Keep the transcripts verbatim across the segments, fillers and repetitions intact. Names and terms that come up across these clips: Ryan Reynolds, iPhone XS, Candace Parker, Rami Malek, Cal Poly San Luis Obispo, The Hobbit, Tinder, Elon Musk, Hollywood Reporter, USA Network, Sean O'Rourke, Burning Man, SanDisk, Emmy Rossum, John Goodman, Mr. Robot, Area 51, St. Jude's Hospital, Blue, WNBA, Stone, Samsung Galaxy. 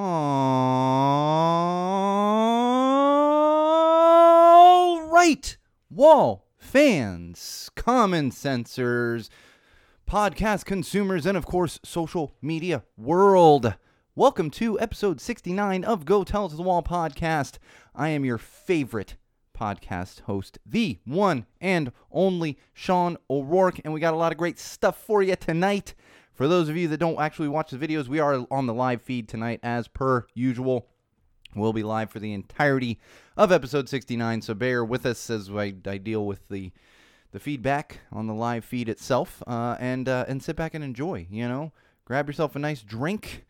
All right, wall fans, common sensors, podcast consumers, and of course, social media world. Welcome to episode sixty-nine of Go Tell to the Wall podcast. I am your favorite podcast host, the one and only Sean O'Rourke, and we got a lot of great stuff for you tonight. For those of you that don't actually watch the videos, we are on the live feed tonight as per usual. We'll be live for the entirety of episode sixty-nine, so bear with us as I, I deal with the the feedback on the live feed itself, uh, and uh, and sit back and enjoy, you know. Grab yourself a nice drink,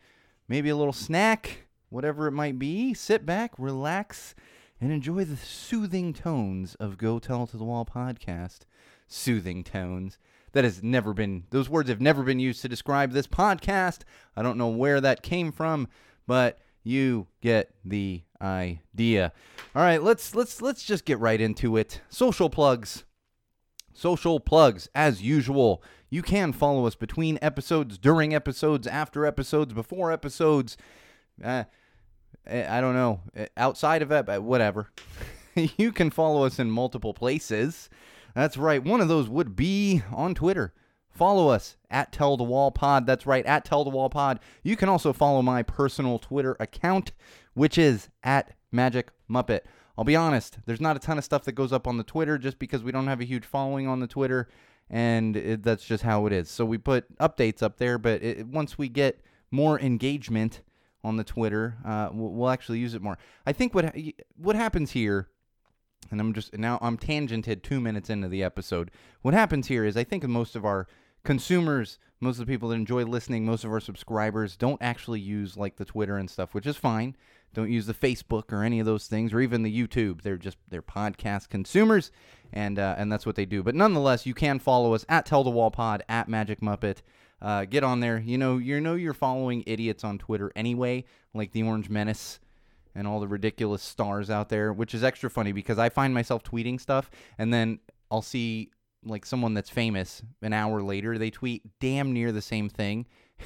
maybe a little snack, whatever it might be. Sit back, relax, and enjoy the soothing tones of Go Tell to the Wall podcast. Soothing tones. That has never been, those words have never been used to describe this podcast. I don't know where that came from, but you get the idea. All right, let's let's let's just get right into it. Social plugs. Social plugs, as usual. You can follow us between episodes, during episodes, after episodes, before episodes. Uh, I don't know. Outside of it, whatever. You can follow us in multiple places. That's right. One of those would be on Twitter. Follow us at Tell the Wall Pod. That's right, at Tell the Wall Pod. You can also follow my personal Twitter account, which is at Magic Muppet. I'll be honest, there's not a ton of stuff that goes up on the Twitter just because we don't have a huge following on the Twitter, and it, that's just how it is. So we put updates up there, but it, once we get more engagement on the Twitter, uh, we'll, we'll actually use it more. I think what what happens here. And I'm just now I'm tangented two minutes into the episode. What happens here is I think most of our consumers, most of the people that enjoy listening, most of our subscribers don't actually use like the Twitter and stuff, which is fine. Don't use the Facebook or any of those things, or even the YouTube. They're just they're podcast consumers, and uh, and that's what they do. But nonetheless, you can follow us at Tell the Wall Pod, at Magic Muppet. Uh, get on there. You know you know you're following idiots on Twitter anyway, like the Orange Menace. And all the ridiculous stars out there, which is extra funny because I find myself tweeting stuff and then I'll see like someone that's famous an hour later, they tweet damn near the same thing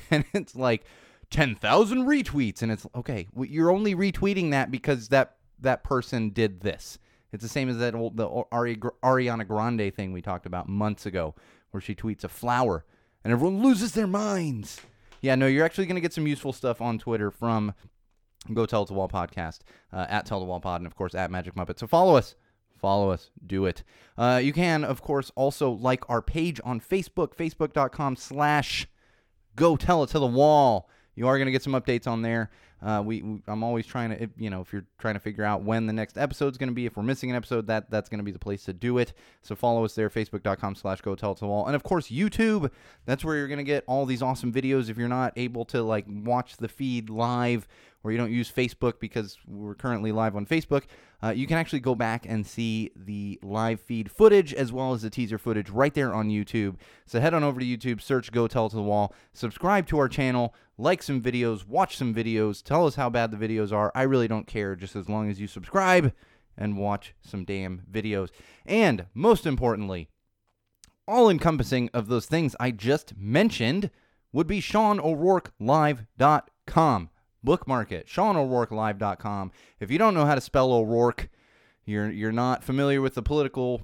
and it's like ten thousand retweets and it's okay, you're only retweeting that because that that person did this. It's the same as that old the Ari, Ariana Grande thing we talked about months ago where she tweets a flower and everyone loses their minds. Yeah, no, you're actually going to get some useful stuff on Twitter from Go Tell the Wall podcast, uh, at Tell the Wall Pod, and of course at Magic Muppet. So follow us, follow us, do it. Uh, you can, of course, also like our page on Facebook, facebook.com slash Go Tell It to the Wall. You are going to get some updates on there. Uh, we, we I'm always trying to, if, you know, if you're trying to figure out when the next episode's going to be, if we're missing an episode, that that's going to be the place to do it. So follow us there, facebook.com slash go tell it to the wall. And of course, YouTube, that's where you're going to get all these awesome videos if you're not able to like watch the feed live or you don't use Facebook because we're currently live on Facebook. Uh, you can actually go back and see the live feed footage as well as the teaser footage right there on YouTube. So head on over to YouTube, search Go Tell to the Wall, subscribe to our channel, like some videos, watch some videos, tell us how bad the videos are. I really don't care, just as long as you subscribe and watch some damn videos. And most importantly, all-encompassing of those things I just mentioned would be Sean O'Rourke Live dot com. Bookmark it, Sean O'Rourke Live dot com. If you don't know how to spell O'Rourke, you're you're not familiar with the political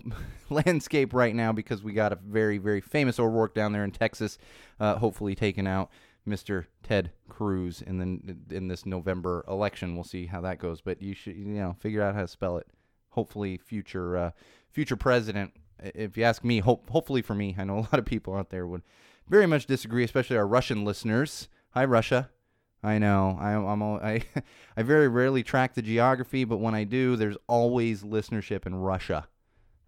landscape right now because we got a very, very famous O'Rourke down there in Texas, uh, hopefully taking out Mister Ted Cruz in the in this November election. We'll see how that goes, but you should you know figure out how to spell it. Hopefully, future uh, future president. If you ask me, hope hopefully for me, I know a lot of people out there would very much disagree, especially our Russian listeners. Hi, Russia. I know. I, I'm all, I I very rarely track the geography, but when I do, there's always listenership in Russia.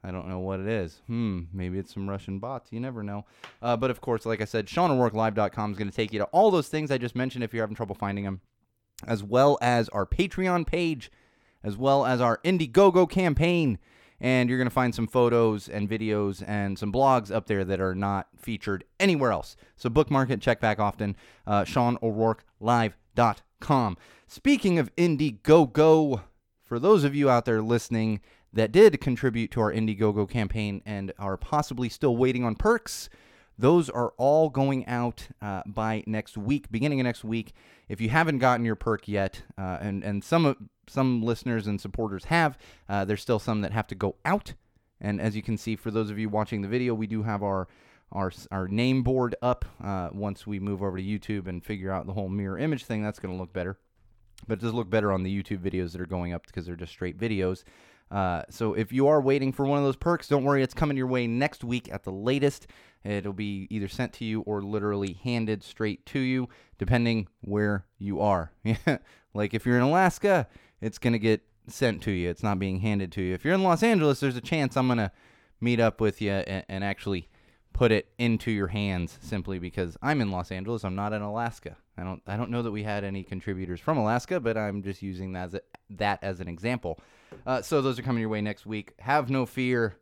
I don't know what it is. Hmm, maybe it's some Russian bots. You never know. Uh, but, of course, like I said, Sean O'Rourke Live dot com is going to take you to all those things I just mentioned if you're having trouble finding them, as well as our Patreon page, as well as our Indiegogo campaign. And you're going to find some photos and videos and some blogs up there that are not featured anywhere else. So bookmark it, check back often, uh, Sean O'Rourke Live dot com. Speaking of Indiegogo, for those of you out there listening that did contribute to our Indiegogo campaign and are possibly still waiting on perks, Those are all going out uh, by next week, beginning of next week. If you haven't gotten your perk yet, uh, and, and some some listeners and supporters have, uh, there's still some that have to go out. And as you can see, for those of you watching the video, we do have our our, our name board up. Uh, once we move over to YouTube and figure out the whole mirror image thing, that's going to look better. But it does look better on the YouTube videos that are going up because they're just straight videos. Uh, so if you are waiting for one of those perks, don't worry, it's coming your way next week at the latest. It'll be either sent to you or literally handed straight to you, depending where you are. Like if you're in Alaska, it's going to get sent to you. It's not being handed to you. If you're in Los Angeles, there's a chance I'm going to meet up with you and, and actually put it into your hands, simply because I'm in Los Angeles. I'm not in Alaska. I don't I don't know that we had any contributors from Alaska, but I'm just using that as, a, that as an example. Uh, so those are coming your way next week. Have no fear.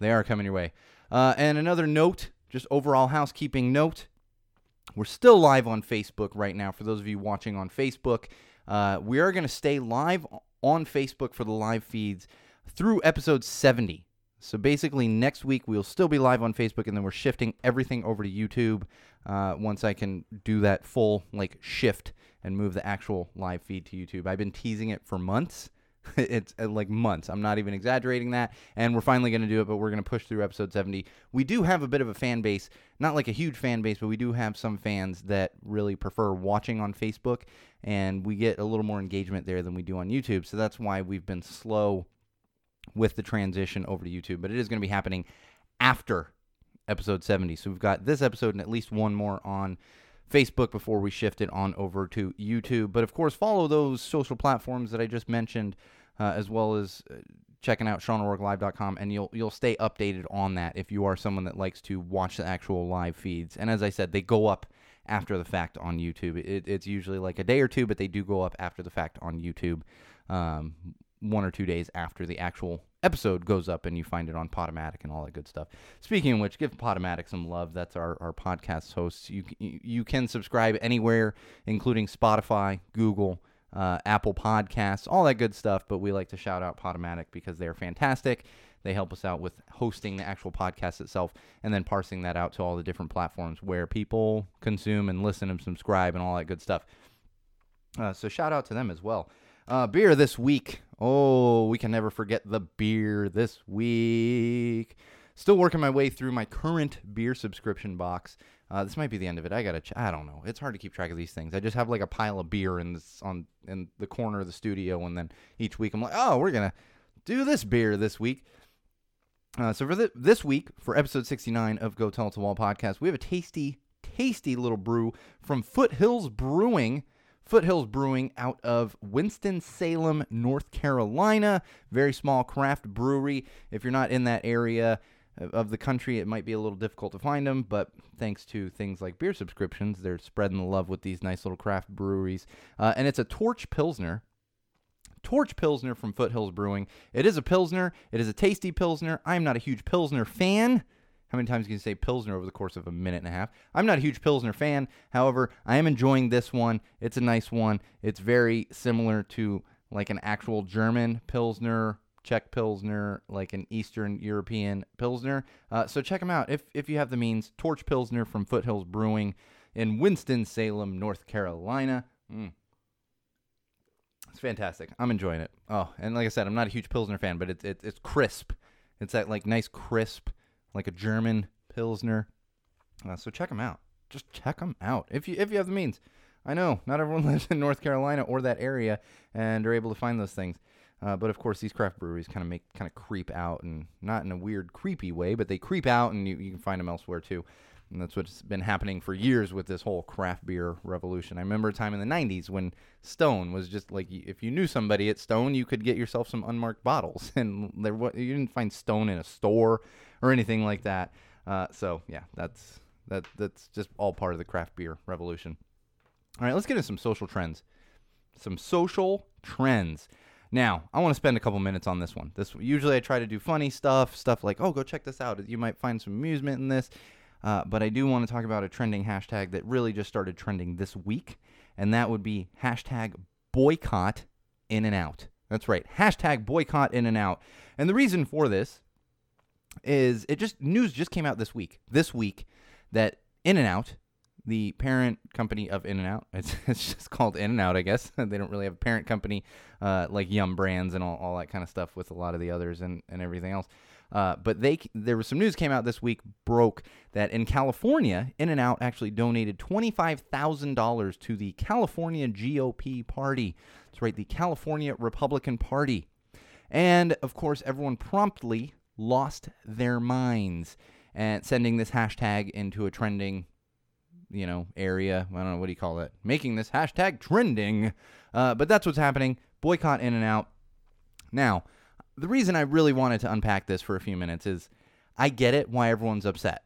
They are coming your way. Uh, and another note, just overall housekeeping note, we're still live on Facebook right now. For those of you watching on Facebook, uh, we are going to stay live on Facebook for the live feeds through episode seventy. So basically next week we'll still be live on Facebook, and then we're shifting everything over to YouTube uh, once I can do that full like shift and move the actual live feed to YouTube. I've been teasing it for months. It's uh, like months. I'm not even exaggerating that. And we're finally going to do it, but we're going to push through episode seventy. We do have a bit of a fan base, not like a huge fan base, but we do have some fans that really prefer watching on Facebook, and we get a little more engagement there than we do on YouTube. So that's why we've been slow with the transition over to YouTube, but it is going to be happening after episode seventy. So we've got this episode and at least one more on Facebook before we shift it on over to YouTube. But of course, follow those social platforms that I just mentioned, uh, as well as uh, checking out Sean O'Rourke Live dot com, and you'll you'll stay updated on that if you are someone that likes to watch the actual live feeds. And as I said, they go up after the fact on YouTube. It, it's usually like a day or two, but they do go up after the fact on YouTube. Um, one or two days after the actual episode goes up, and you find it on Podomatic and all that good stuff. Speaking of which, give Podomatic some love. That's our, our podcast hosts. You you can subscribe anywhere, including Spotify, Google, uh, Apple Podcasts, all that good stuff, but we like to shout out Podomatic because they're fantastic. They help us out with hosting the actual podcast itself and then parsing that out to all the different platforms where people consume and listen and subscribe and all that good stuff. Uh, so shout out to them as well. Uh, beer this week. Oh, we can never forget the beer this week. Still working my way through my current beer subscription box. Uh, this might be the end of it. I gotta. Ch- I don't know. It's hard to keep track of these things. I just have like a pile of beer in this, on in the corner of the studio, and then each week I'm like, oh, we're gonna do this beer this week. Uh, so for the, this week, for episode sixty-nine of Go Tell It to Wall podcast, we have a tasty, tasty little brew from Foothills Brewing. Foothills Brewing out of Winston-Salem, North Carolina. Very small craft brewery. If you're not in that area of the country, it might be a little difficult to find them, but thanks to things like beer subscriptions, they're spreading the love with these nice little craft breweries. Uh, and it's a Torch Pilsner. Torch Pilsner from Foothills Brewing. It is a Pilsner. It is a tasty Pilsner. I'm not a huge Pilsner fan. How many times can you say Pilsner over the course of a minute and a half? I'm not a huge Pilsner fan. However, I am enjoying this one. It's a nice one. It's very similar to like an actual German Pilsner, Czech Pilsner, like an Eastern European Pilsner. Uh, so check them out if if you have the means. Torch Pilsner from Foothills Brewing in Winston-Salem, North Carolina. Mm. It's fantastic. I'm enjoying it. Oh, and like I said, I'm not a huge Pilsner fan, but it's it, it's crisp. It's that like nice crisp, like a German Pilsner. Uh, so check them out. Just check them out if you if you have the means. I know not everyone lives in North Carolina or that area and are able to find those things. Uh, but of course, these craft breweries kind of make kind of creep out, and not in a weird creepy way, but they creep out, and you, you can find them elsewhere too. And that's what's been happening for years with this whole craft beer revolution. I remember a time in the nineties when Stone was just like, if you knew somebody at Stone, you could get yourself some unmarked bottles. And there was, you didn't find Stone in a store or anything like that. Uh, so, yeah, that's that that's just all part of the craft beer revolution. All right, let's get into some social trends. Some social trends. Now, I want to spend a couple minutes on this one. This usually I try to do funny stuff, stuff like, oh, go check this out. You might find some amusement in this. Uh, but I do want to talk about a trending hashtag that really just started trending this week, and that would be hashtag boycott In-N-Out. That's right, hashtag boycott In-N-Out. And the reason for this is it just news just came out this week. This week, that In-N-Out, the parent company of In-N-Out, it's, it's just called In-N-Out, I guess. They don't really have a parent company uh, like Yum Brands and all, all that kind of stuff with a lot of the others and, and everything else. Uh, but they there was some news came out this week, broke, that in California, In-N-Out actually donated twenty-five thousand dollars to the California G O P party. That's right, the California Republican Party. And, of course, everyone promptly lost their minds at sending this hashtag into a trending, you know, area. I don't know, what do you call it? Making this hashtag trending. Uh, but that's what's happening. Boycott In-N-Out. Now, the reason I really wanted to unpack this for a few minutes is I get it why everyone's upset.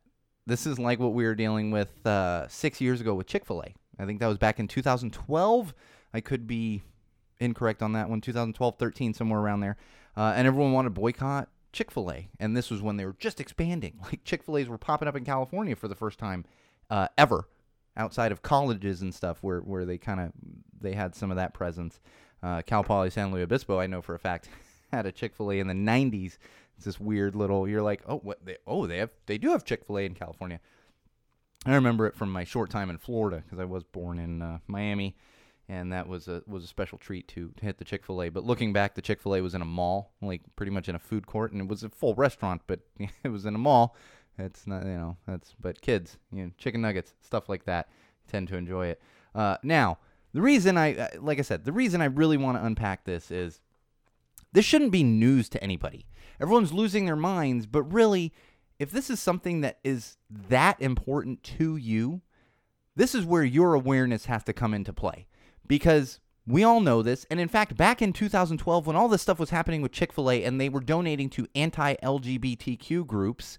This is like what we were dealing with uh, six years ago with Chick-fil-A. I think that was back in two thousand twelve. I could be incorrect on that one. two thousand twelve, thirteen, somewhere around there. Uh, and everyone wanted to boycott Chick-fil-A. And this was when they were just expanding. Like Chick-fil-A's were popping up in California for the first time uh, ever, outside of colleges and stuff where, where they kind of they had some of that presence. Uh, Cal Poly San Luis Obispo, I know for a fact, had a Chick-fil-A in the nineties. It's this weird little, you're like, oh, what? They, oh, they have, they do have Chick-fil-A in California. I remember it from my short time in Florida because I was born in uh, Miami, and that was a was a special treat to, to hit the Chick-fil-A. But looking back, the Chick-fil-A was in a mall, like pretty much in a food court, and it was a full restaurant, but it was in a mall. It's not, you know, that's but kids, you know, chicken nuggets, stuff like that, tend to enjoy it. Uh, now, the reason I, like I said, the reason I really want to unpack this is, this shouldn't be news to anybody. Everyone's losing their minds, but really, if this is something that is that important to you, this is where your awareness has to come into play. Because we all know this, and in fact, back in two thousand twelve, when all this stuff was happening with Chick-fil-A and they were donating to anti-L G B T Q groups,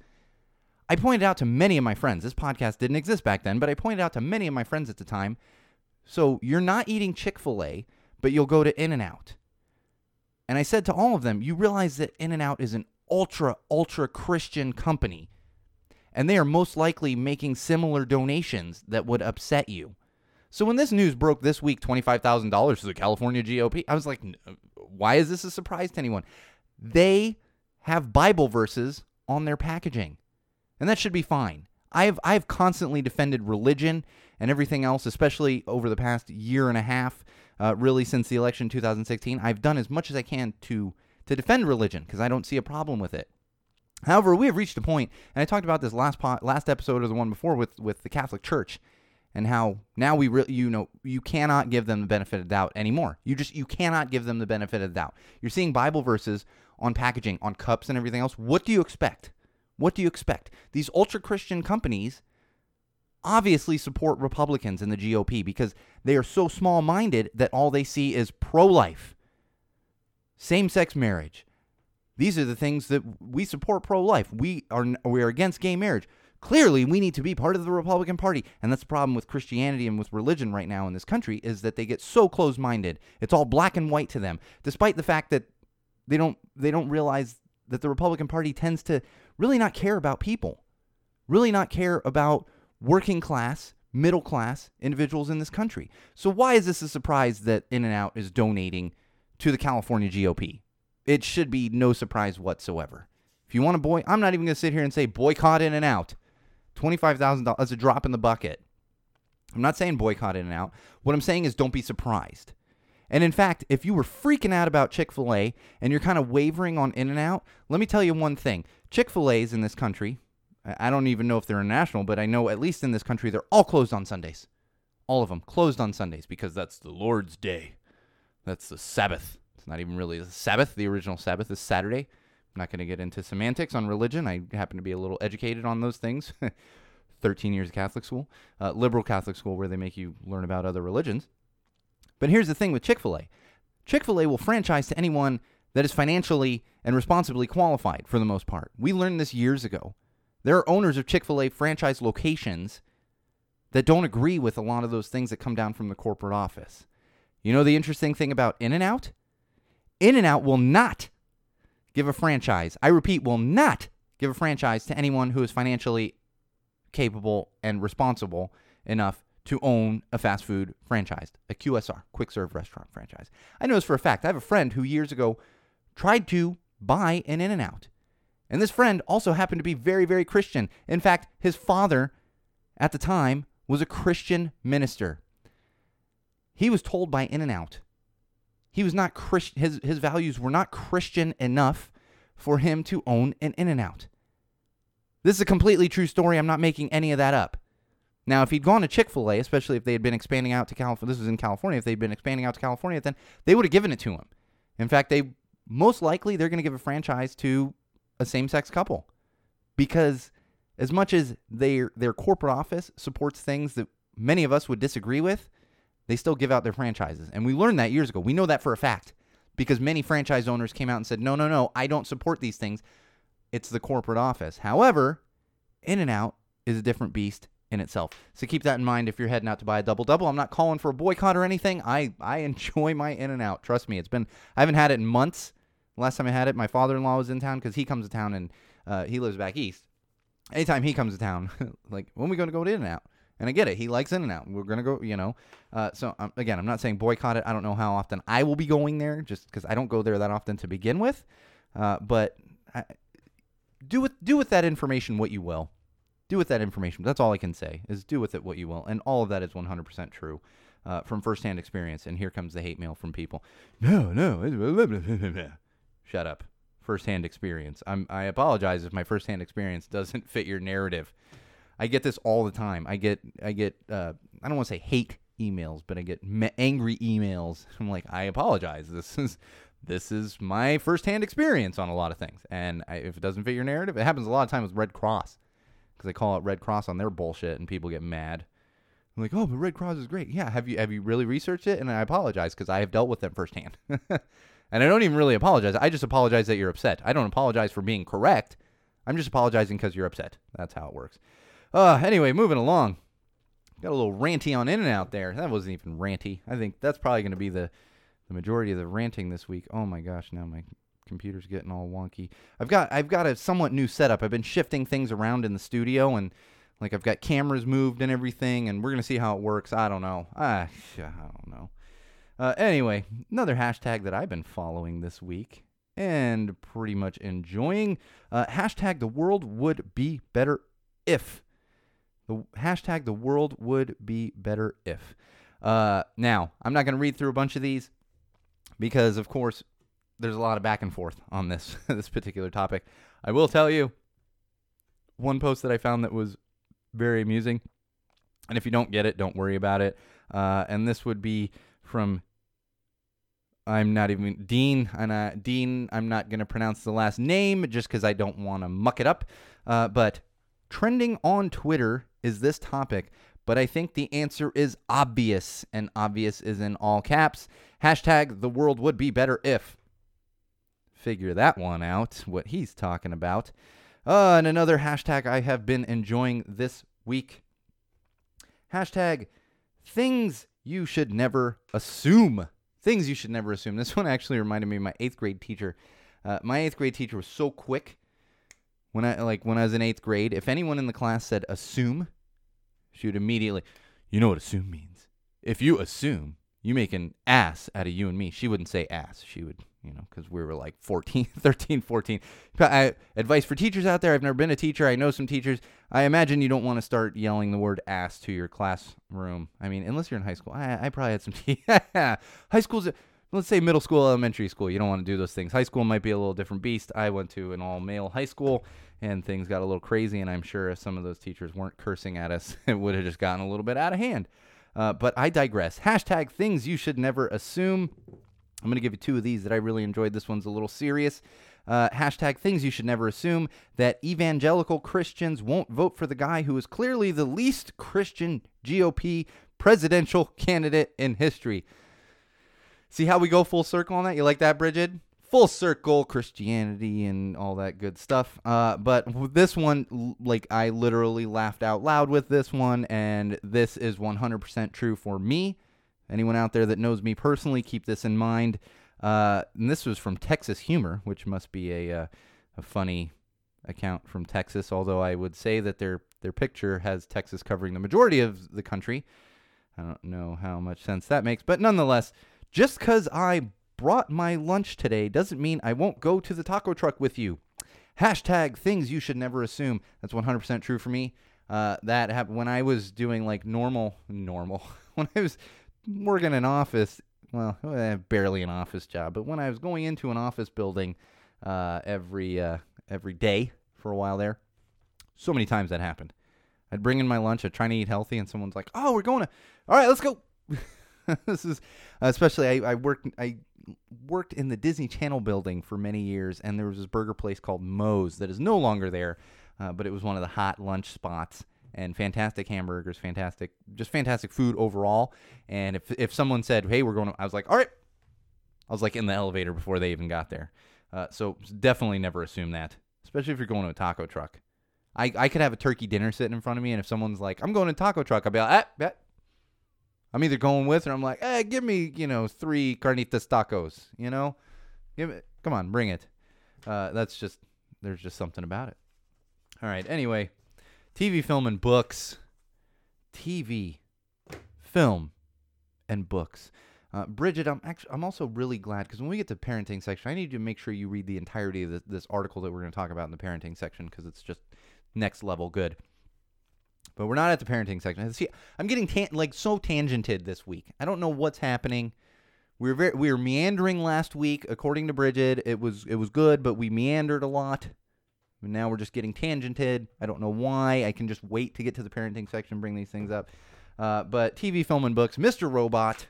I pointed out to many of my friends, this podcast didn't exist back then, but I pointed out to many of my friends at the time, so you're not eating Chick-fil-A, but you'll go to In-N-Out. And I said to all of them, you realize that In-N-Out is an ultra, ultra Christian company. And they are most likely making similar donations that would upset you. So when this news broke this week, twenty-five thousand dollars to the California G O P, I was like, why is this a surprise to anyone? They have Bible verses on their packaging. And that should be fine. I've I've constantly defended religion and everything else, especially over the past year and a half, uh, really since the election in two thousand sixteen. I've done as much as I can to, to defend religion because I don't see a problem with it. However, we have reached a point, and I talked about this last po- last episode or the one before with, with the Catholic Church and how now we re- you know you cannot give them the benefit of the doubt anymore. You just you cannot give them the benefit of the doubt. You're seeing Bible verses on packaging, on cups and everything else. What do you expect? What do you expect? These ultra-Christian companies obviously support Republicans in the G O P because they are so small-minded that all they see is pro-life, same-sex marriage. These are the things that we support pro-life. We are we are against gay marriage. Clearly, we need to be part of the Republican Party, and that's the problem with Christianity and with religion right now in this country is that they get so closed-minded. It's all black and white to them, despite the fact that they don't they don't realize that the Republican Party tends to really not care about people, really not care about working class, middle class individuals in this country. So why is this a surprise that In-N-Out is donating to the California G O P? It should be no surprise whatsoever. If you want to boy, I'm not even going to sit here and say boycott In-N-Out. twenty-five thousand dollars, that's a drop in the bucket. I'm not saying boycott In-N-Out. What I'm saying is don't be surprised. And in fact, if you were freaking out about Chick-fil-A and you're kind of wavering on In-N-Out, let me tell you one thing. Chick-fil-A's in this country, I don't even know if they're international, but I know at least in this country, they're all closed on Sundays. All of them closed on Sundays because that's the Lord's Day. That's the Sabbath. It's not even really the Sabbath. The original Sabbath is Saturday. I'm not going to get into semantics on religion. I happen to be a little educated on those things. thirteen years of Catholic school, uh, liberal Catholic school where they make you learn about other religions. But here's the thing with Chick-fil-A. Chick-fil-A will franchise to anyone that is financially and responsibly qualified for the most part. We learned this years ago. There are owners of Chick-fil-A franchise locations that don't agree with a lot of those things that come down from the corporate office. You know the interesting thing about In-N-Out? In-N-Out will not give a franchise, I repeat, will not give a franchise to anyone who is financially capable and responsible enough to own a fast food franchise, a Q S R, quick serve restaurant franchise. I know this for a fact. I have a friend who years ago tried to buy an In-N-Out. And this friend also happened to be very, very Christian. In fact, his father at the time was a Christian minister. He was told by In-N-Out. He was not Christ- his, his values were not Christian enough for him to own an In-N-Out. This is a completely true story. I'm not making any of that up. Now, if he'd gone to Chick-fil-A, especially if they had been expanding out to California, this was in California, if they'd been expanding out to California, then they would have given it to him. In fact, they most likely they're going to give a franchise to a same-sex couple, because as much as their their corporate office supports things that many of us would disagree with, they still give out their franchises. And we learned that years ago. We know that for a fact, because many franchise owners came out and said, no, no, no, I don't support these things. It's the corporate office. However, In-N-Out is a different beast in itself. So keep that in mind if you're heading out to buy a double-double. I'm not calling for a boycott or anything. I, I enjoy my In-N-Out. Trust me. It's been I haven't had it in months. Last time I had it, my father-in-law was in town because he comes to town and uh, he lives back east. Anytime he comes to town, like, when are we going to go to In-N-Out? And I get it. He likes In-N-Out. We're going to go, you know. Uh, so, um, again, I'm not saying boycott it. I don't know how often I will be going there, just because I don't go there that often to begin with. Uh, but I, do with do with that information what you will. Do with that information. That's all I can say, is do with it what you will. And all of that is one hundred percent true uh, from firsthand experience. And here comes the hate mail from people. No, no. Shut up. Firsthand experience. I'm, I apologize if my firsthand experience doesn't fit your narrative. I get this all the time. I get, I get, uh, I don't want to say hate emails, but I get me- angry emails. I'm like, I apologize. This is, this is my firsthand experience on a lot of things. And I, if it doesn't fit your narrative, it happens a lot of times with Red Cross, because I call out Red Cross on their bullshit and people get mad. I'm like, oh, but Red Cross is great. Yeah. Have you, have you really researched it? And I apologize, because I have dealt with them firsthand. And I don't even really apologize. I just apologize that you're upset. I don't apologize for being correct. I'm just apologizing because you're upset. That's how it works. Uh, anyway, moving along. Got a little ranty on In-N-Out there. That wasn't even ranty. I think that's probably going to be the, the majority of the ranting this week. Oh my gosh, now my computer's getting all wonky. I've got I've got a somewhat new setup. I've been shifting things around in the studio, and like I've got cameras moved and everything, and we're going to see how it works. I don't know. I, I don't know. Uh, anyway, another hashtag that I've been following this week and pretty much enjoying. Uh, hashtag the world would be better if... The hashtag the world would be better if. Uh, now, I'm not going to read through a bunch of these because, of course, there's a lot of back and forth on this, this particular topic. I will tell you one post that I found that was very amusing. And if you don't get it, don't worry about it. Uh, and this would be from, I'm not even, Dean. And I, Dean, I'm not going to pronounce the last name just because I don't want to muck it up. Uh, but trending on Twitter is this topic, but I think the answer is obvious, and obvious is in all caps. Hashtag the world would be better if. Figure that one out, what he's talking about. Uh, and another hashtag I have been enjoying this week. Hashtag things you should never assume. Things you should never assume. This one actually reminded me of my eighth grade teacher. Uh, my eighth grade teacher was so quick. When I like when I was in eighth grade, if anyone in the class said assume, she would immediately, you know what assume means. If you assume, you make an ass out of you and me. She wouldn't say ass. She would, you know, because we were like fourteen, thirteen, fourteen. I, advice for teachers out there. I've never been a teacher. I know some teachers. I imagine you don't want to start yelling the word ass to your classroom. I mean, unless you're in high school. I, I probably had some te- High school's... A, Let's say middle school, elementary school. You don't want to do those things. High school might be a little different beast. I went to an all-male high school, and things got a little crazy, and I'm sure if some of those teachers weren't cursing at us, it would have just gotten a little bit out of hand. Uh, but I digress. Hashtag things you should never assume. I'm going to give you two of these that I really enjoyed. This one's a little serious. Uh, hashtag things you should never assume that evangelical Christians won't vote for the guy who is clearly the least Christian G O P presidential candidate in history. See how we go full circle on that? You like that, Bridget? Full circle, Christianity and all that good stuff. Uh, but this one, like, I literally laughed out loud with this one, and this is one hundred percent true for me. Anyone out there that knows me personally, keep this in mind. Uh, and this was from Texas Humor, which must be a uh, a funny account from Texas, although I would say that their, their picture has Texas covering the majority of the country. I don't know how much sense that makes, but nonetheless... Just because I brought my lunch today doesn't mean I won't go to the taco truck with you. Hashtag things you should never assume. That's one hundred percent true for me. uh, that happened when I was doing like normal, normal, when I was working in office, well, barely an office job, but when I was going into an office building uh, every uh, every day for a while there, so many times that happened. I'd bring in my lunch, I'd try to eat healthy, and someone's like, oh, we're going to, all right, let's go. This is, especially, I, I worked I worked in the Disney Channel building for many years, and there was this burger place called Moe's that is no longer there, uh, but it was one of the hot lunch spots, and fantastic hamburgers, fantastic, just fantastic food overall, and if if someone said, hey, we're going to, I was like, all right, I was like in the elevator before they even got there, uh, so definitely never assume that, especially if you're going to a taco truck. I, I could have a turkey dinner sitting in front of me, and if someone's like, I'm going to a taco truck, I'll be like, ah, ah. I'm either going with, or I'm like, eh, give me, you know, three carnitas tacos, you know? Give it, come on, bring it. Uh, that's just, there's just something about it. All right, anyway, T V, film, and books. T V, film, and books. Uh, Bridget, I'm actually, I'm also really glad, because when we get to parenting section, I need you to make sure you read the entirety of this, this article that we're going to talk about in the parenting section, because it's just next level good. But we're not at the parenting section. See, I'm getting tan- like so tangented this week. I don't know what's happening. We were very, we were meandering last week, according to Bridget. It was it was good, but we meandered a lot. And now we're just getting tangented. I don't know why. I can just wait to get to the parenting section and bring these things up. Uh, but T V, film, and books. Mister Robot.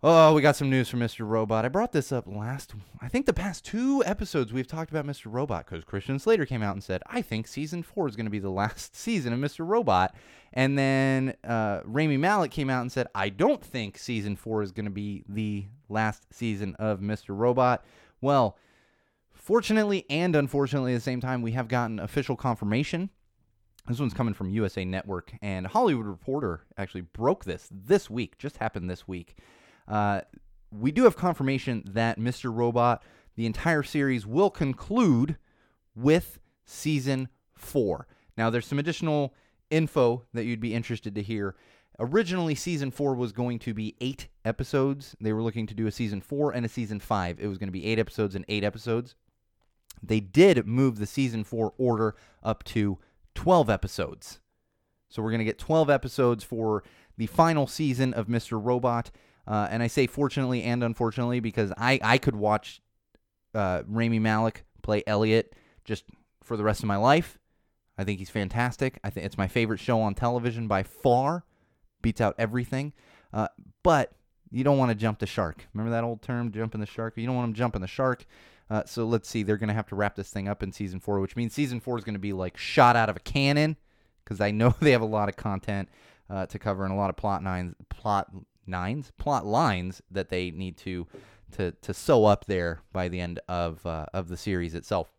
Oh, we got some news from Mister Robot. I brought this up last, I think the past two episodes we've talked about Mister Robot, because Christian Slater came out and said, I think season four is going to be the last season of Mister Robot. And then uh, Rami Malek came out and said, I don't think season four is going to be the last season of Mister Robot. Well, fortunately and unfortunately at the same time, we have gotten official confirmation. This one's coming from U S A Network, and Hollywood Reporter actually broke this this week, just happened this week. Uh, we do have confirmation that Mister Robot, the entire series, will conclude with season four. Now, there's some additional info that you'd be interested to hear. Originally, season four was going to be eight episodes. They were looking to do a season four and a season five. It was going to be eight episodes and eight episodes. They did move the season four order up to twelve episodes. So we're going to get twelve episodes for the final season of Mister Robot. Uh, and I say fortunately and unfortunately because I, I could watch uh, Rami Malek play Elliot just for the rest of my life. I think he's fantastic. I think it's my favorite show on television by far. Beats out everything. Uh, but you don't want to jump the shark. Remember that old term, jumping the shark? You don't want him jumping the shark. Uh, so let's see. They're going to have to wrap this thing up in season four, which means season four is going to be like shot out of a cannon because I know they have a lot of content uh, to cover and a lot of plot nines, plot nines plot lines that they need to to to sew up there by the end of uh, of the series itself.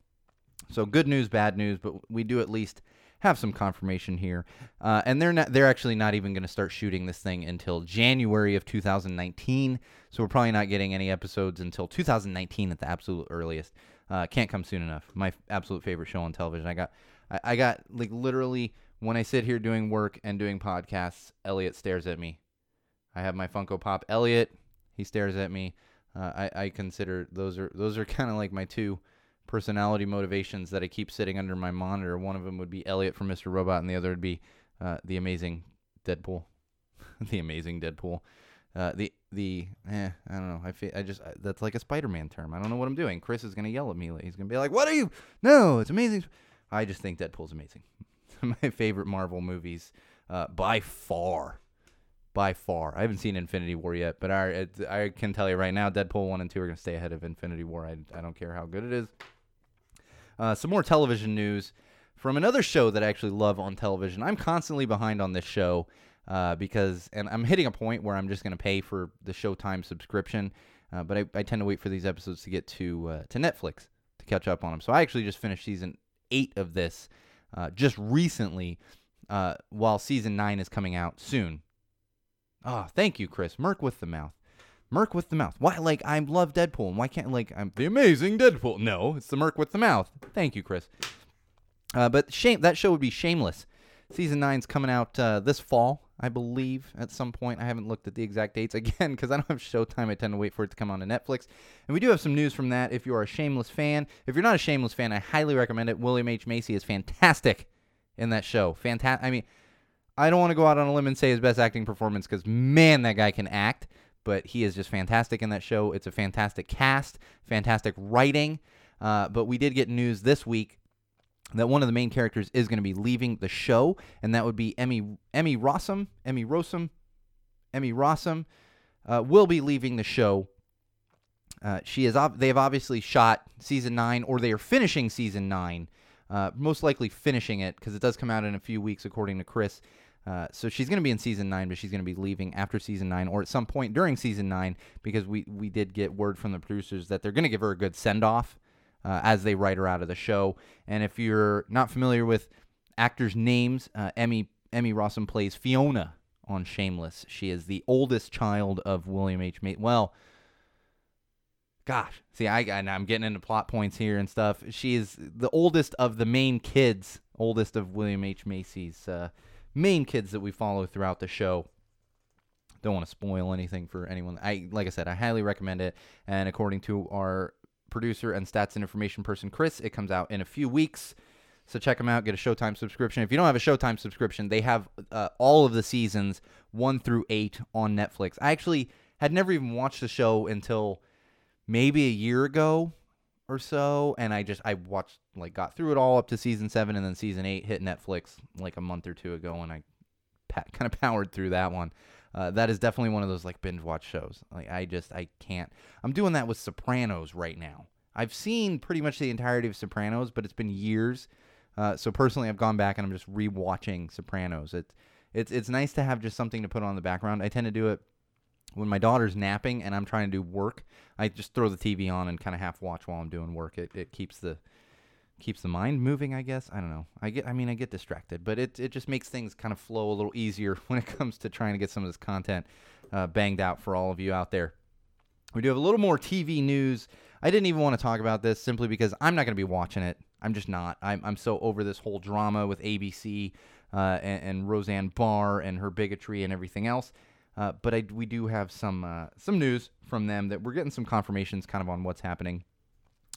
So good news, bad news, but we do at least have some confirmation here. Uh, and they're not they're actually not even going to start shooting this thing until January of two thousand nineteen. So we're probably not getting any episodes until two thousand nineteen at the absolute earliest. Uh, can't come soon enough. My absolute favorite show on television. I got I, I got like literally when I sit here doing work and doing podcasts, Elliot stares at me. I have my Funko Pop Elliot. He stares at me. Uh, I, I consider those are those are kind of like my two personality motivations that I keep sitting under my monitor. One of them would be Elliot from Mister Robot, and the other would be uh, the amazing Deadpool. the amazing Deadpool. Uh, the the eh, I don't know. I feel, I just I, that's like a Spider-Man term. I don't know what I'm doing. Chris is gonna yell at me. He's gonna be like, "What are you? No, it's amazing." I just think Deadpool's amazing. My favorite Marvel movies uh, by far. By far. I haven't seen Infinity War yet, but I, I can tell you right now, Deadpool one and two are going to stay ahead of Infinity War. I, I don't care how good it is. Uh, some more television news from another show that I actually love on television. I'm constantly behind on this show uh, because, and I'm hitting a point where I'm just going to pay for the Showtime subscription, uh, but I, I tend to wait for these episodes to get to uh, to Netflix to catch up on them. So I actually just finished season eight of this uh, just recently uh, while season nine is coming out soon. Oh, thank you, Chris. Merc with the mouth. Merc with the mouth. Why, like, I love Deadpool. And why can't, like, I'm the amazing Deadpool. No, it's the Merc with the mouth. Thank you, Chris. Uh, but shame that show would be Shameless. Season nine's coming out uh, this fall, I believe, at some point. I haven't looked at the exact dates again because I don't have Showtime. I tend to wait for it to come on to Netflix. And we do have some news from that if you are a Shameless fan. If you're not a Shameless fan, I highly recommend it. William H. Macy is fantastic in that show. Fantastic. I mean, I don't want to go out on a limb and say his best acting performance because, man, that guy can act. But he is just fantastic in that show. It's a fantastic cast, fantastic writing. Uh, but we did get news this week that one of the main characters is going to be leaving the show, and that would be Emmy Emmy Rossum. Emmy Rossum. Emmy Rossum uh, will be leaving the show. Uh, she is. Ob- they have obviously shot season nine, or they are finishing season nine. Uh, most likely finishing it because it does come out in a few weeks, according to Chris. Uh, so she's going to be in season nine, but she's going to be leaving after season nine, or at some point during season nine, because we we did get word from the producers that they're going to give her a good send off uh, as they write her out of the show. And if you're not familiar with actors' names, uh, Emmy Emmy Rossum plays Fiona on Shameless. She is the oldest child of William H. Macy. Well, gosh, see, I and I'm getting into plot points here and stuff. She is the oldest of the main kids, oldest of William H. Macy's uh, main kids that we follow throughout the show. Don't want to spoil anything for anyone. I like I said, I highly recommend it. And according to our producer and stats and information person, Chris, it comes out in a few weeks. So check them out. Get a Showtime subscription. If you don't have a Showtime subscription, they have uh, all of the seasons one through eight on Netflix. I actually had never even watched the show until maybe a year ago or so, and I just I watched like got through it all up to season seven, and then season eight hit Netflix like a month or two ago, and I pa- kind of powered through that one. Uh, that is definitely one of those like binge watch shows. Like I just I can't. I'm doing that with Sopranos right now. I've seen pretty much the entirety of Sopranos, but it's been years. Uh, so personally, I've gone back and I'm just rewatching Sopranos. It's it's it's nice to have just something to put on the background. I tend to do it when my daughter's napping and I'm trying to do work. I just throw the T V on and kind of half watch while I'm doing work. It it keeps the keeps the mind moving, I guess. I don't know. I get I mean I get distracted, but it it just makes things kind of flow a little easier when it comes to trying to get some of this content uh, banged out for all of you out there. We do have a little more T V news. I didn't even want to talk about this simply because I'm not going to be watching it. I'm just not. I'm I'm so over this whole drama with A B C uh, and, and Roseanne Barr and her bigotry and everything else. Uh, but I, we do have some uh, some news from them that we're getting some confirmations kind of on what's happening.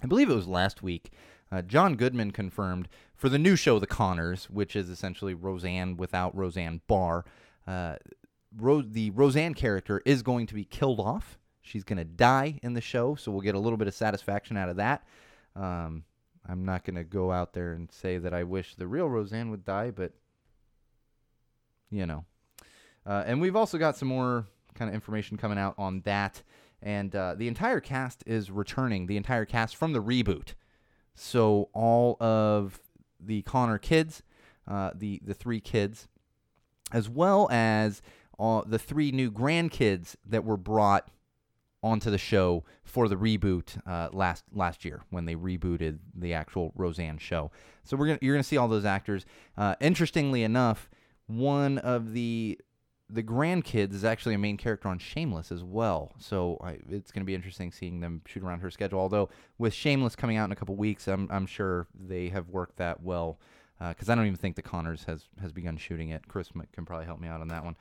I believe it was last week. Uh, John Goodman confirmed for the new show, The Conners, which is essentially Roseanne without Roseanne Barr. Uh, Ro- the Roseanne character is going to be killed off. She's going to die in the show, so we'll get a little bit of satisfaction out of that. Um I'm not going to go out there and say that I wish the real Roseanne would die, but, you know. Uh, and we've also got some more kind of information coming out on that. And uh, the entire cast is returning, the entire cast from the reboot. So all of the Connor kids, uh, the, the three kids, as well as all the three new grandkids that were brought onto the show for the reboot uh, last last year when they rebooted the actual Roseanne show. So we're gonna you're gonna see all those actors. Uh, interestingly enough, one of the the grandkids is actually a main character on Shameless as well. So I, it's gonna be interesting seeing them shoot around her schedule. Although with Shameless coming out in a couple weeks, I'm I'm sure they have worked that well because uh, I don't even think the Conners has has begun shooting it. Chris can probably help me out on that one.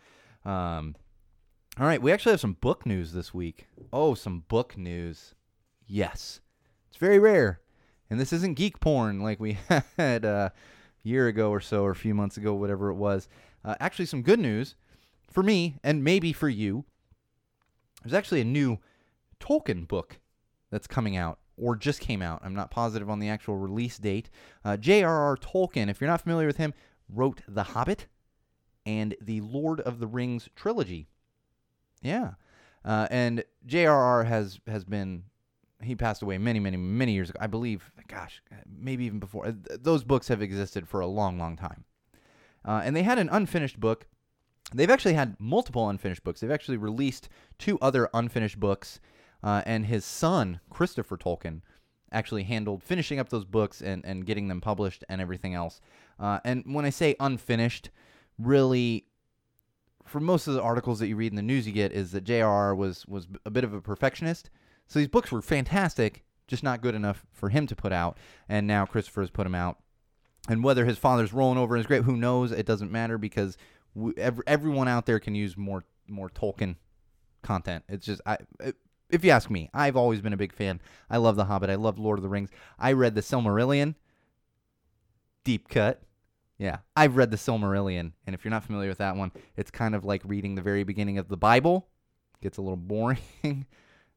Um, All right, we actually have some book news this week. Oh, some book news. Yes. It's very rare. And this isn't geek porn like we had uh, a year ago or so or a few months ago, whatever it was. Uh, actually, some good news for me and maybe for you. There's actually a new Tolkien book that's coming out or just came out. I'm not positive on the actual release date. Uh, J R R. Tolkien, if you're not familiar with him, wrote The Hobbit and The Lord of the Rings trilogy. Yeah, uh, and J R R has, has been, he passed away many, many, many years ago. I believe, gosh, maybe even before. Those books have existed for a long, long time. Uh, and they had an unfinished book. They've actually had multiple unfinished books. They've actually released two other unfinished books. Uh, and his son, Christopher Tolkien, actually handled finishing up those books and, and getting them published and everything else. Uh, and when I say unfinished, really... for most of the articles that you read in the news you get is that J R R was was a bit of a perfectionist. So these books were fantastic, just not good enough for him to put out. And now Christopher has put them out. And whether his father's rolling over in his grave, who knows? It doesn't matter because we, every, everyone out there can use more more Tolkien content. It's just, I, if you ask me, I've always been a big fan. I love The Hobbit. I love Lord of the Rings. I read The Silmarillion. Deep cut. Yeah, I've read The Silmarillion, and if you're not familiar with that one, it's kind of like reading the very beginning of the Bible. It gets a little boring.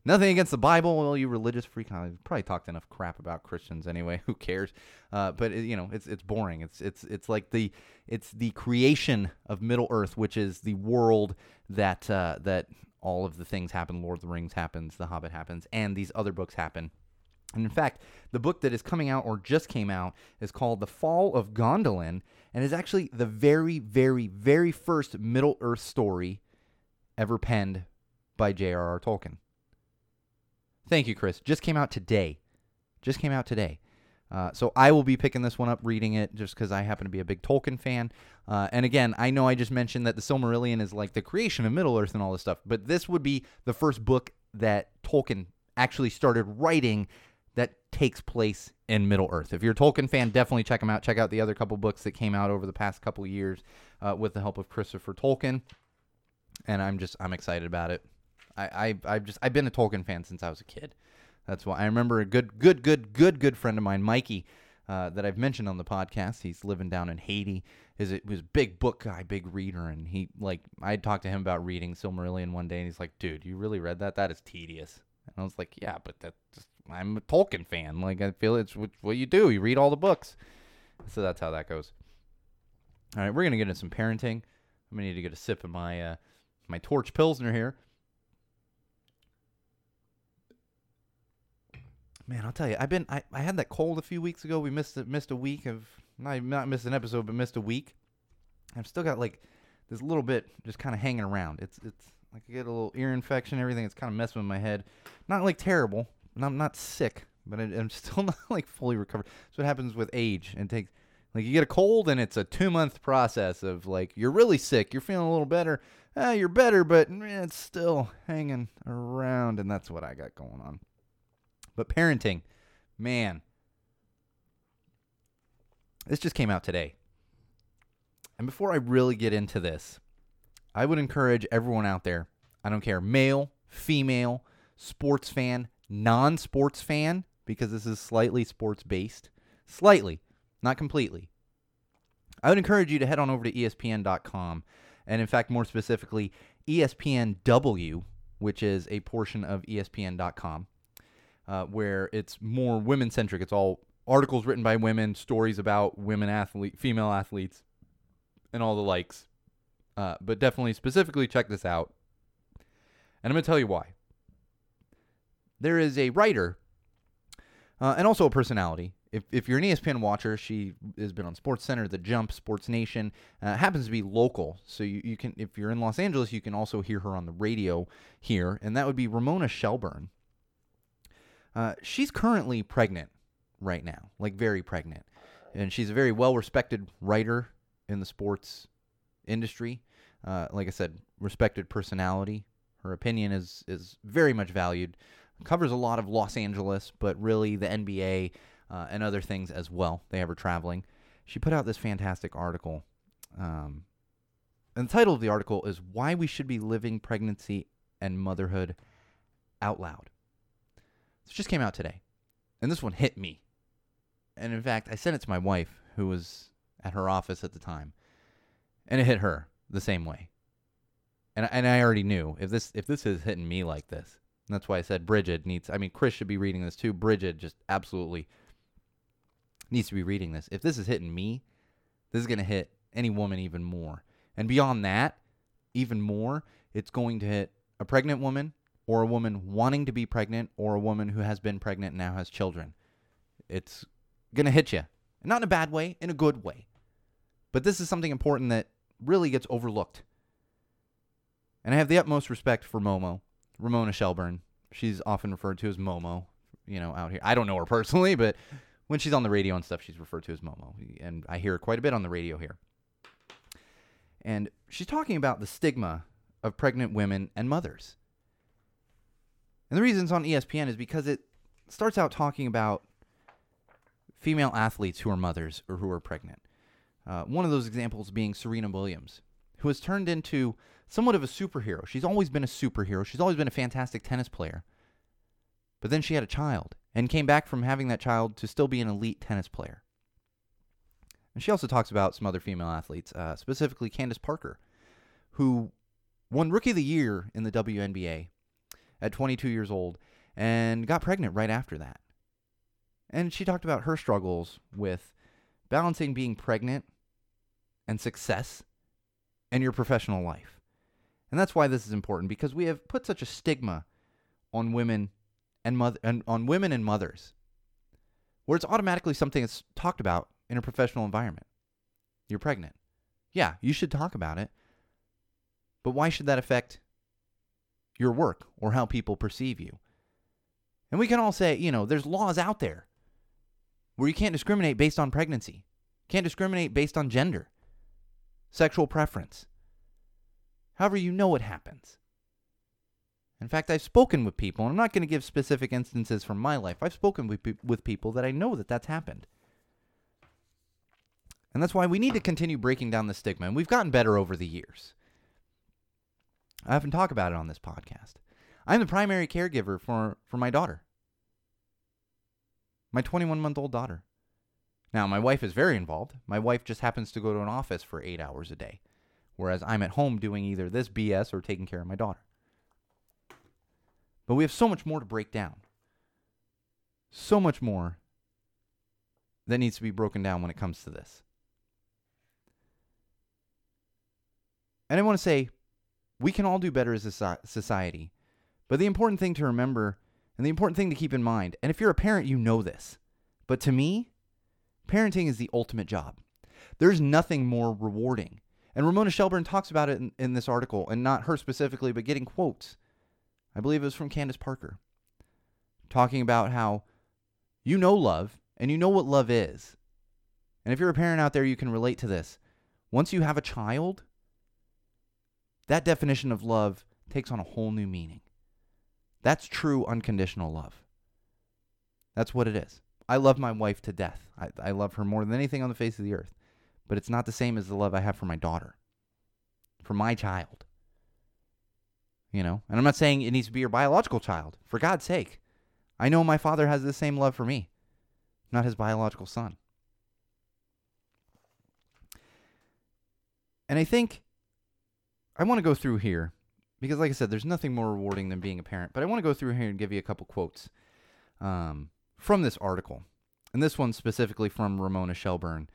Nothing against the Bible, all you religious freak. I probably talked enough crap about Christians anyway. Who cares? Uh, but it, you know, it's it's boring. It's it's it's like the it's the creation of Middle-earth, which is the world that uh, that all of the things happen. Lord of the Rings happens, The Hobbit happens, and these other books happen. And in fact, the book that is coming out or just came out is called The Fall of Gondolin, and is actually the very, very, very first Middle-earth story ever penned by J R R. Tolkien. Thank you, Chris. Just came out today. Just came out today. Uh, so I will be picking this one up, reading it, just because I happen to be a big Tolkien fan. Uh, and again, I know I just mentioned that The Silmarillion is like the creation of Middle-earth and all this stuff, but this would be the first book that Tolkien actually started writing that takes place in Middle-earth. If you're a Tolkien fan, definitely check them out. Check out the other couple books that came out over the past couple years uh, with the help of Christopher Tolkien. And I'm just, I'm excited about it. I, I, I've just, I've been a Tolkien fan since I was a kid. That's why I remember a good, good, good, good, good friend of mine, Mikey, uh, that I've mentioned on the podcast. He's living down in Haiti. Is it was big book guy, big reader, and he like I talked to him about reading Silmarillion one day, and he's like, "Dude, you really read that? That is tedious." And I was like, "Yeah, but that just, I'm a Tolkien fan. Like I feel it's what you do. You read all the books." So that's how that goes. All right, we're gonna get into some parenting. I'm gonna need to get a sip of my uh, my Torch Pilsner here. Man, I'll tell you, I've been I, I had that cold a few weeks ago. We missed missed a week of not not missed an episode, but missed a week. I've still got like this little bit just kind of hanging around. It's it's like I get a little ear infection, everything. It's kind of messing with my head. Not like terrible. I'm not sick, but I, I'm still not like fully recovered. That's what happens with age. It takes like you get a cold, and it's a two month process of like you're really sick. You're feeling a little better. Ah, you're better, but man, it's still hanging around, and that's what I got going on. But parenting, man, this just came out today. And before I really get into this, I would encourage everyone out there, I don't care, male, female, sports fan, non-sports fan, because this is slightly sports-based, slightly, not completely. I would encourage you to head on over to E S P N dot com, and in fact, more specifically, E S P N W, which is a portion of E S P N dot com. Uh, where it's more women-centric. It's all articles written by women, stories about women athlete, female athletes, and all the likes. Uh, but definitely, specifically, check this out. And I'm going to tell you why. There is a writer uh, and also a personality. If, if you're an E S P N watcher, she has been on SportsCenter, The Jump, Sports Nation. Uh, happens to be local, so you, you can, if you're in Los Angeles, you can also hear her on the radio here. And that would be Ramona Shelburne. Uh, she's currently pregnant right now, like very pregnant. And she's a very well-respected writer in the sports industry. Uh, like I said, respected personality. Her opinion is, is very much valued. Covers a lot of Los Angeles, but really the N B A uh, and other things as well. They have her traveling. She put out this fantastic article. Um, and the title of the article is Why We Should Be Living Pregnancy and Motherhood Out Loud. It just came out today, and this one hit me. And in fact, I sent it to my wife, who was at her office at the time, and it hit her the same way. And and I already knew if this if this is hitting me like this, and that's why I said Bridget needs. I mean, Chris should be reading this too. Bridget just absolutely needs to be reading this. If this is hitting me, this is going to hit any woman even more. And beyond that, even more, it's going to hit a pregnant woman, or a woman wanting to be pregnant, or a woman who has been pregnant and now has children. It's going to hit you. Not in a bad way, in a good way. But this is something important that really gets overlooked. And I have the utmost respect for Momo, Ramona Shelburne. She's often referred to as Momo, you know, out here. I don't know her personally, but when she's on the radio and stuff, she's referred to as Momo. And I hear her quite a bit on the radio here. And she's talking about the stigma of pregnant women and mothers. And the reason it's on E S P N is because it starts out talking about female athletes who are mothers or who are pregnant. Uh, one of those examples being Serena Williams, who has turned into somewhat of a superhero. She's always been a superhero. She's always been a fantastic tennis player. But then she had a child and came back from having that child to still be an elite tennis player. And she also talks about some other female athletes, uh, specifically Candace Parker, who won Rookie of the Year in the W N B A at twenty-two years old and got pregnant right after that. And she talked about her struggles with balancing being pregnant and success and your professional life. And that's why this is important, because we have put such a stigma on women and mother and on women and mothers, where it's automatically something that's talked about in a professional environment. You're pregnant. Yeah, you should talk about it. But why should that affect your work or how people perceive you? And we can all say, you know, there's laws out there where you can't discriminate based on pregnancy, can't discriminate based on gender, sexual preference. However, you know it happens. In fact, I've spoken with people, and I'm not going to give specific instances from my life. I've spoken with, pe- with people that I know that that's happened. And that's why we need to continue breaking down the stigma, and we've gotten better over the years. I often talk about it on this podcast. I'm the primary caregiver for, for my daughter, my twenty-one-month-old daughter. Now, my wife is very involved. My wife just happens to go to an office for eight hours a day, whereas I'm at home doing either this B S or taking care of my daughter. But we have so much more to break down, so much more that needs to be broken down when it comes to this. And I want to say, we can all do better as a society. But the important thing to remember, and the important thing to keep in mind, and if you're a parent, you know this, but to me, parenting is the ultimate job. There's nothing more rewarding. And Ramona Shelburne talks about it in, in this article, and not her specifically, but getting quotes. I believe it was from Candace Parker, talking about how you know love, and you know what love is. And if you're a parent out there, you can relate to this. Once you have a child, that definition of love takes on a whole new meaning. That's true unconditional love. That's what it is. I love my wife to death. I, I love her more than anything on the face of the earth. But it's not the same as the love I have for my daughter, for my child. You know, and I'm not saying it needs to be your biological child. For God's sake, I know my father has the same love for me, not his biological son. And I think I want to go through here, because like I said, there's nothing more rewarding than being a parent, but I want to go through here and give you a couple quotes um, from this article, and this one specifically from Ramona Shelburne.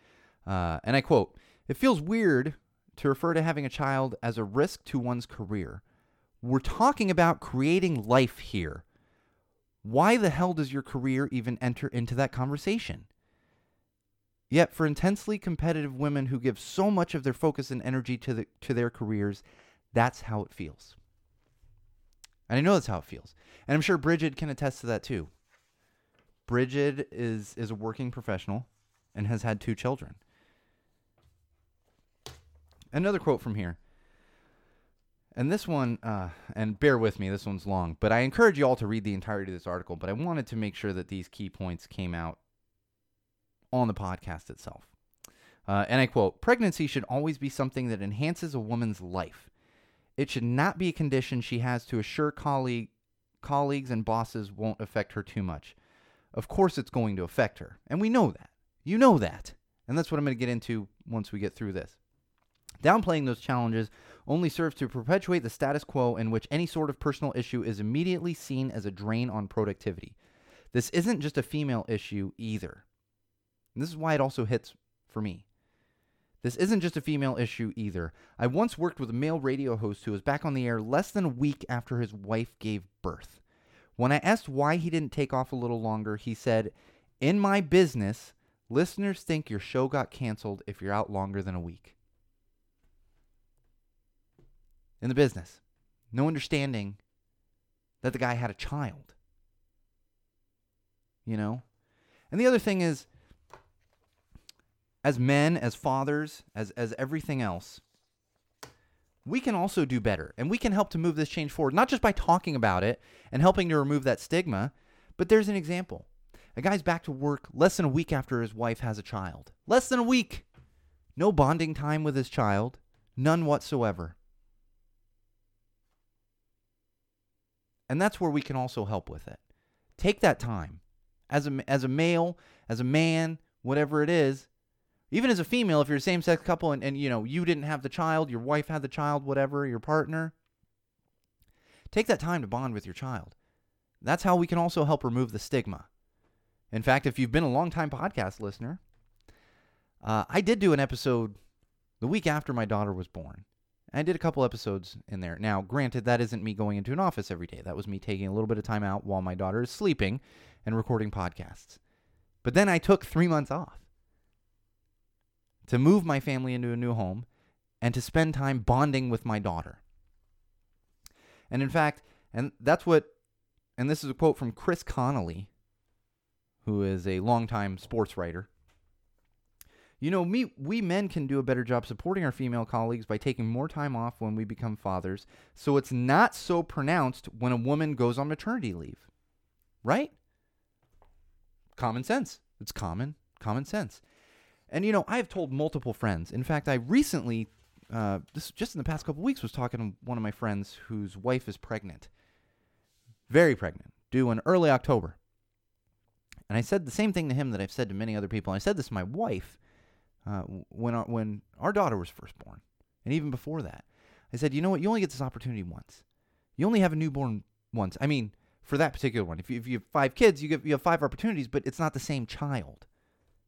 Uh, and I quote, "It feels weird to refer to having a child as a risk to one's career. We're talking about creating life here. Why the hell does your career even enter into that conversation? Yet for intensely competitive women who give so much of their focus and energy to the, to their careers, that's how it feels." And I know that's how it feels. And I'm sure Bridget can attest to that too. Bridget is, is a working professional and has had two children. Another quote from here. And this one, uh, and bear with me, this one's long, but I encourage you all to read the entirety of this article, but I wanted to make sure that these key points came out on the podcast itself. Uh, and I quote, "Pregnancy should always be something that enhances a woman's life. It should not be a condition she has to assure colleague, colleagues and bosses won't affect her too much. Of course it's going to affect her, and we know that. You know that. And that's what I'm going to get into once we get through this. Downplaying those challenges only serves to perpetuate the status quo in which any sort of personal issue is immediately seen as a drain on productivity. This isn't just a female issue either." And this is why it also hits for me. This isn't just a female issue either. I once worked with a male radio host who was back on the air less than a week after his wife gave birth. When I asked why he didn't take off a little longer, he said, "In my business, listeners think your show got canceled if you're out longer than a week." In the business. No understanding that the guy had a child. You know? And the other thing is, as men, as fathers, as, as everything else, we can also do better. And we can help to move this change forward, not just by talking about it and helping to remove that stigma, but there's an example. A guy's back to work less than a week after his wife has a child. Less than a week. No bonding time with his child. None whatsoever. And that's where we can also help with it. Take that time. As a, as a male, as a man, whatever it is, Even as a female, if you're a same-sex couple and, and, you know, you didn't have the child, your wife had the child, whatever, your partner, take that time to bond with your child. That's how we can also help remove the stigma. In fact, if you've been a long-time podcast listener, uh, I did do an episode the week after my daughter was born. I did a couple episodes in there. Now, granted, that isn't me going into an office every day. That was me taking a little bit of time out while my daughter is sleeping and recording podcasts. But then I took three months off to move my family into a new home and to spend time bonding with my daughter. And in fact, and that's what, and this is a quote from Chris Connolly, who is a longtime sports writer. You know, me, we men can do a better job supporting our female colleagues by taking more time off when we become fathers, so it's not so pronounced when a woman goes on maternity leave. Right? Common sense. It's common, common sense. And, you know, I have told multiple friends. In fact, I recently, uh, this just in the past couple weeks, was talking to one of my friends whose wife is pregnant. Very pregnant. Due in early October. And I said the same thing to him that I've said to many other people. And I said this to my wife uh, when, our, when our daughter was first born. And even before that. I said, you know what? You only get this opportunity once. You only have a newborn once. I mean, for that particular one. If you, if you have five kids, you, get, you have five opportunities, but it's not the same child.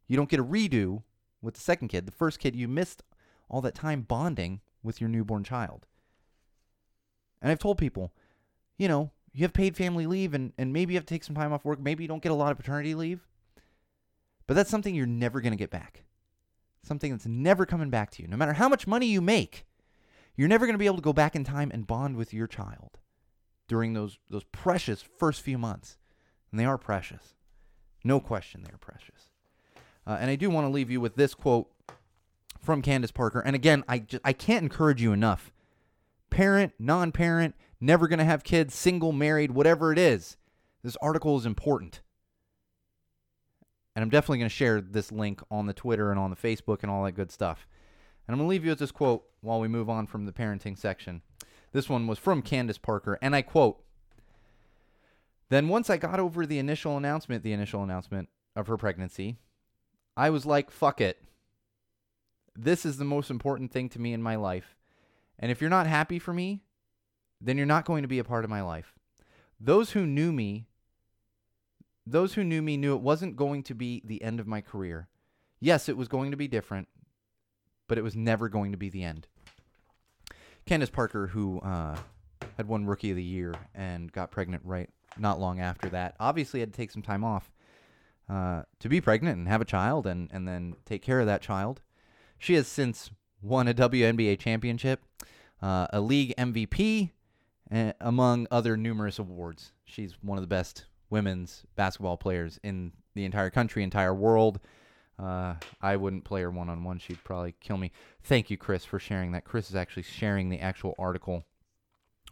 You don't get a redo with the second kid. The first kid, you missed all that time bonding with your newborn child. And I've told people, you know, you have paid family leave and, and maybe you have to take some time off work. Maybe you don't get a lot of paternity leave. But that's something you're never going to get back. Something that's never coming back to you. No matter how much money you make, you're never going to be able to go back in time and bond with your child during those, those precious first few months. And they are precious. No question they are precious. Uh, and I do want to leave you with this quote from Candace Parker. And again, I, just, I can't encourage you enough. Parent, non-parent, never going to have kids, single, married, whatever it is, this article is important. And I'm definitely going to share this link on the Twitter and on the Facebook and all that good stuff. And I'm going to leave you with this quote while we move on from the parenting section. This one was from Candace Parker, and I quote, "Then once I got over the initial announcement, the initial announcement of her pregnancy, I was like, fuck it. This is the most important thing to me in my life. And if you're not happy for me, then you're not going to be a part of my life. Those who knew me, those who knew me knew it wasn't going to be the end of my career. Yes, it was going to be different, but it was never going to be the end." Candace Parker, who uh, had won Rookie of the Year and got pregnant right not long after that, obviously had to take some time off uh, to be pregnant and have a child and, and then take care of that child. She has since won a W N B A championship, uh, a league M V P, among other numerous awards. She's one of the best women's basketball players in the entire country, entire world. Uh, I wouldn't play her one-on-one. She'd probably kill me. Thank you, Chris, for sharing that. Chris is actually sharing the actual article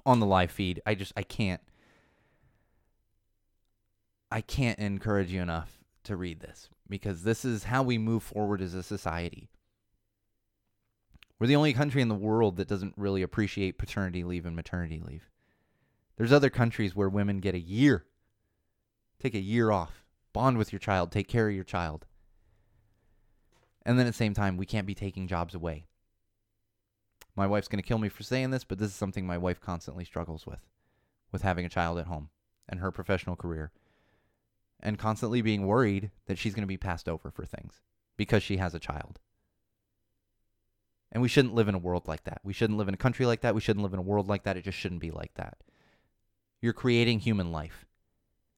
on the live feed. I just, I can't, I can't encourage you enough to read this, because this is how we move forward as a society. We're the only country in the world that doesn't really appreciate paternity leave and maternity leave. There's other countries where women get a year. Take a year off. Bond with your child. Take care of your child. And then at the same time, we can't be taking jobs away. My wife's going to kill me for saying this, but this is something my wife constantly struggles with, with having a child at home and her professional career, and constantly being worried that she's going to be passed over for things because she has a child. And we shouldn't live in a world like that. We shouldn't live in a country like that. We shouldn't live in a world like that. It just shouldn't be like that. You're creating human life.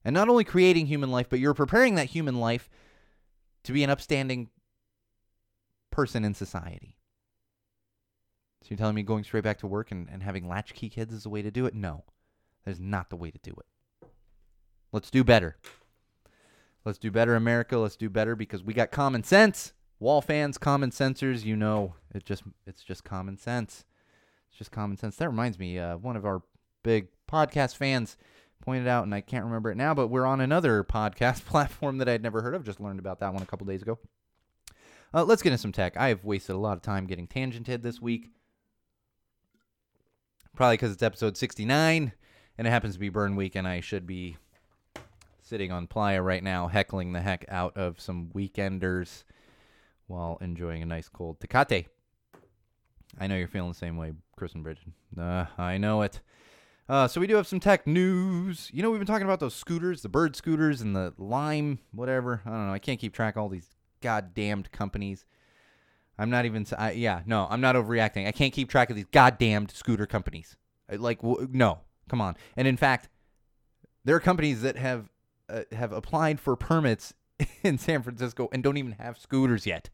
And not only creating human life, but you're preparing that human life to be an upstanding person in society. So you're telling me going straight back to work and, and having latchkey kids is the way to do it? No, that is not the way to do it. Let's do better. Let's do better, America. Let's do better, because we got common sense. Wall fans, common sensors, you know, it just it's just common sense. It's just common sense. That reminds me, uh, one of our big podcast fans pointed out, and I can't remember it now, but we're on another podcast platform that I'd never heard of. Just learned about that one a couple days ago. Uh, let's get into some tech. I have wasted a lot of time getting tangented this week. Probably because it's episode sixty-nine, and it happens to be Burn Week, and I should be sitting on Playa right now heckling the heck out of some weekenders while enjoying a nice cold Tecate. I know you're feeling the same way, Chris and Bridget. Uh, I know it. Uh, so we do have some tech news. You know, we've been talking about those scooters, the Bird scooters and the Lime, whatever. I don't know. I can't keep track of all these goddamned companies. I'm not even... I, yeah, no, I'm not overreacting. I can't keep track of these goddamned scooter companies. Like, w- no. Come on. And in fact, there are companies that have uh, have applied for permits in San Francisco and don't even have scooters yet.